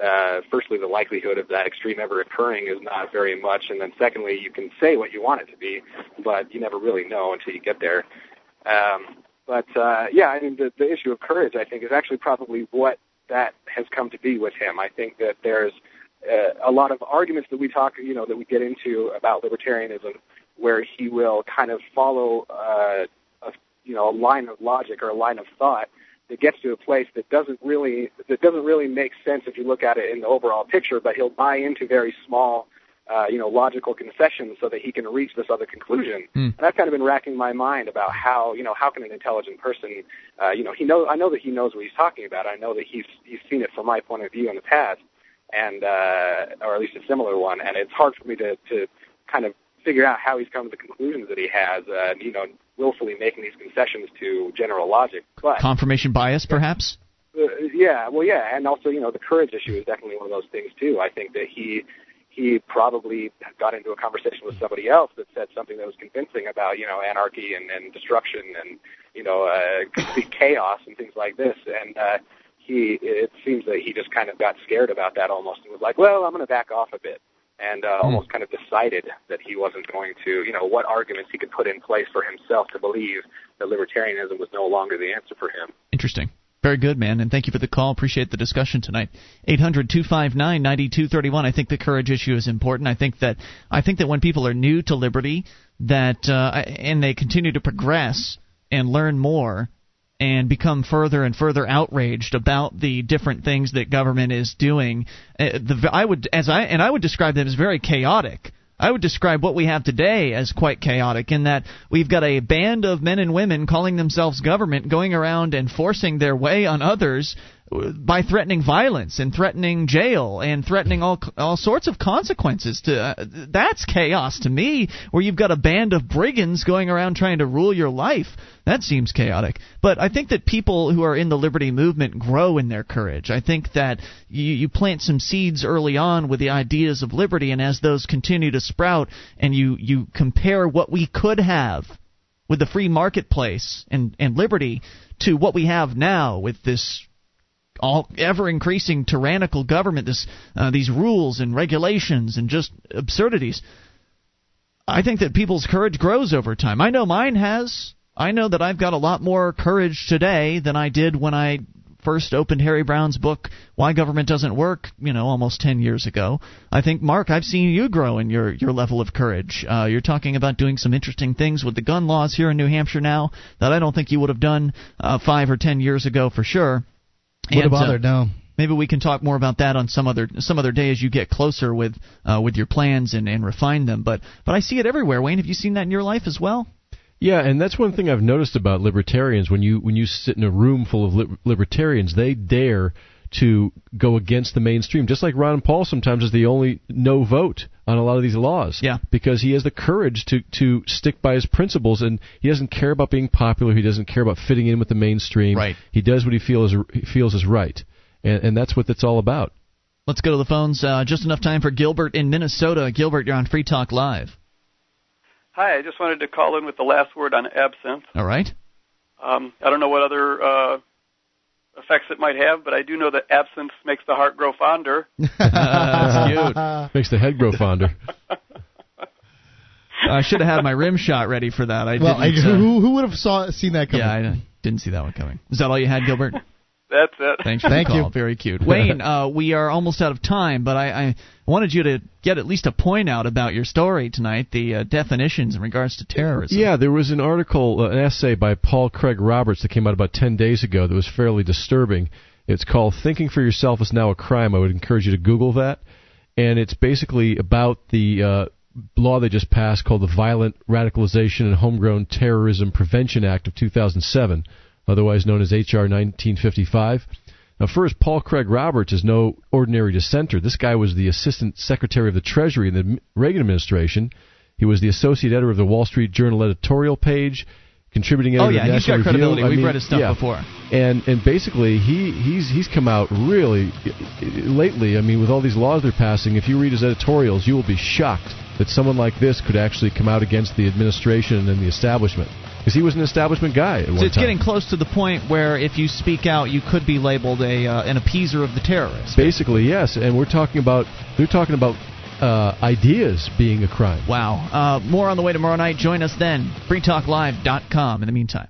firstly the likelihood of that extreme ever occurring is not very much, and then secondly you can say what you want it to be, but you never really know until you get there. I mean, the issue of courage, I think, is actually probably what that has come to be with him. I think that there's a lot of arguments that we that we get into about libertarianism, where he will kind of follow a line of logic or a line of thought it gets to a place that doesn't really make sense if you look at it in the overall picture. But he'll buy into very small, logical concessions so that he can reach this other conclusion. Mm. And I've kind of been racking my mind about how can an intelligent person, I know that he knows what he's talking about. I know that he's seen it from my point of view in the past, and or at least a similar one. And it's hard for me to kind of figure out how he's come to the conclusions that he has, willfully making these concessions to general logic. But confirmation bias, perhaps? Yeah. And also, the courage issue is definitely one of those things, too. I think that he probably got into a conversation with somebody else that said something that was convincing about, anarchy and destruction and, complete chaos and things like this. And it seems that he just kind of got scared about that almost and was like, well, I'm going to back off a bit. And almost kind of decided that he wasn't going to, what arguments he could put in place for himself to believe that libertarianism was no longer the answer for him. Interesting. Very good, man, and thank you for the call. Appreciate the discussion tonight. 800-259-9231. I think the courage issue is important. I think that when people are new to liberty, that and they continue to progress and learn more and become further and further outraged about the different things that government is doing. I would describe them as very chaotic. I would describe what we have today as quite chaotic, in that we've got a band of men and women calling themselves government going around and forcing their way on others by threatening violence and threatening jail and threatening all sorts of consequences. That's chaos to me, where you've got a band of brigands going around trying to rule your life. That seems chaotic. But I think that people who are in the liberty movement grow in their courage. I think that you plant some seeds early on with the ideas of liberty, and as those continue to sprout and you compare what we could have with the free marketplace and liberty to what we have now with this all ever-increasing tyrannical government, these rules and regulations and just absurdities, I think that people's courage grows over time. I know mine has. I know that I've got a lot more courage today than I did when I first opened Harry Brown's book, Why Government Doesn't Work, almost 10 years ago. I think, Mark, I've seen you grow in your level of courage. You're talking about doing some interesting things with the gun laws here in New Hampshire now that I don't think you would have done 5 or 10 years ago for sure. Would have bothered, no. Maybe we can talk more about that on some other day as you get closer with your plans and refine them. But I see it everywhere. Wayne, have you seen that in your life as well? Yeah, and that's one thing I've noticed about libertarians. When you sit in a room full of libertarians, they dare to go against the mainstream, just like Ron Paul sometimes is the only no vote on a lot of these laws. Yeah. Because he has the courage to stick by his principles, and he doesn't care about being popular. He doesn't care about fitting in with the mainstream. Right. He does what he feels is right, and that's what it's all about. Let's go to the phones. Just enough time for Gilbert in Minnesota. Gilbert, you're on Free Talk Live. Hi, I just wanted to call in with the last word on absinthe. All right. I don't know what other effects it might have, but I do know that absinthe makes the heart grow fonder. That's cute. Makes the head grow fonder. I should have had my rim shot ready for that. Who would have seen that coming? Yeah, I didn't see that one coming. Is that all you had, Gilbert? That's it. Thanks for the call. Very cute. Wayne, we are almost out of time, but I wanted you to get at least a point out about your story tonight, the definitions in regards to terrorism. Yeah, there was an article, an essay by Paul Craig Roberts that came out about 10 days ago that was fairly disturbing. It's called Thinking for Yourself is Now a Crime. I would encourage you to Google that. And it's basically about the law they just passed called the Violent Radicalization and Homegrown Terrorism Prevention Act of 2007. Otherwise known as HR 1955. Now, first, Paul Craig Roberts is no ordinary dissenter. This guy was the Assistant Secretary of the Treasury in the Reagan administration. He was the associate editor of the Wall Street Journal editorial page, contributing editor to the National Review. Oh, yeah, he's got credibility. We've read his stuff before. And basically, he's come out really lately. I mean, with all these laws they're passing, if you read his editorials, you will be shocked that someone like this could actually come out against the administration and the establishment. Because he was an establishment guy at one time. So it's getting close to the point where if you speak out, you could be labeled an appeaser of the terrorists. Basically, yes. And they're talking about ideas being a crime. Wow. More on the way tomorrow night. Join us then. freetalklive.com in the meantime.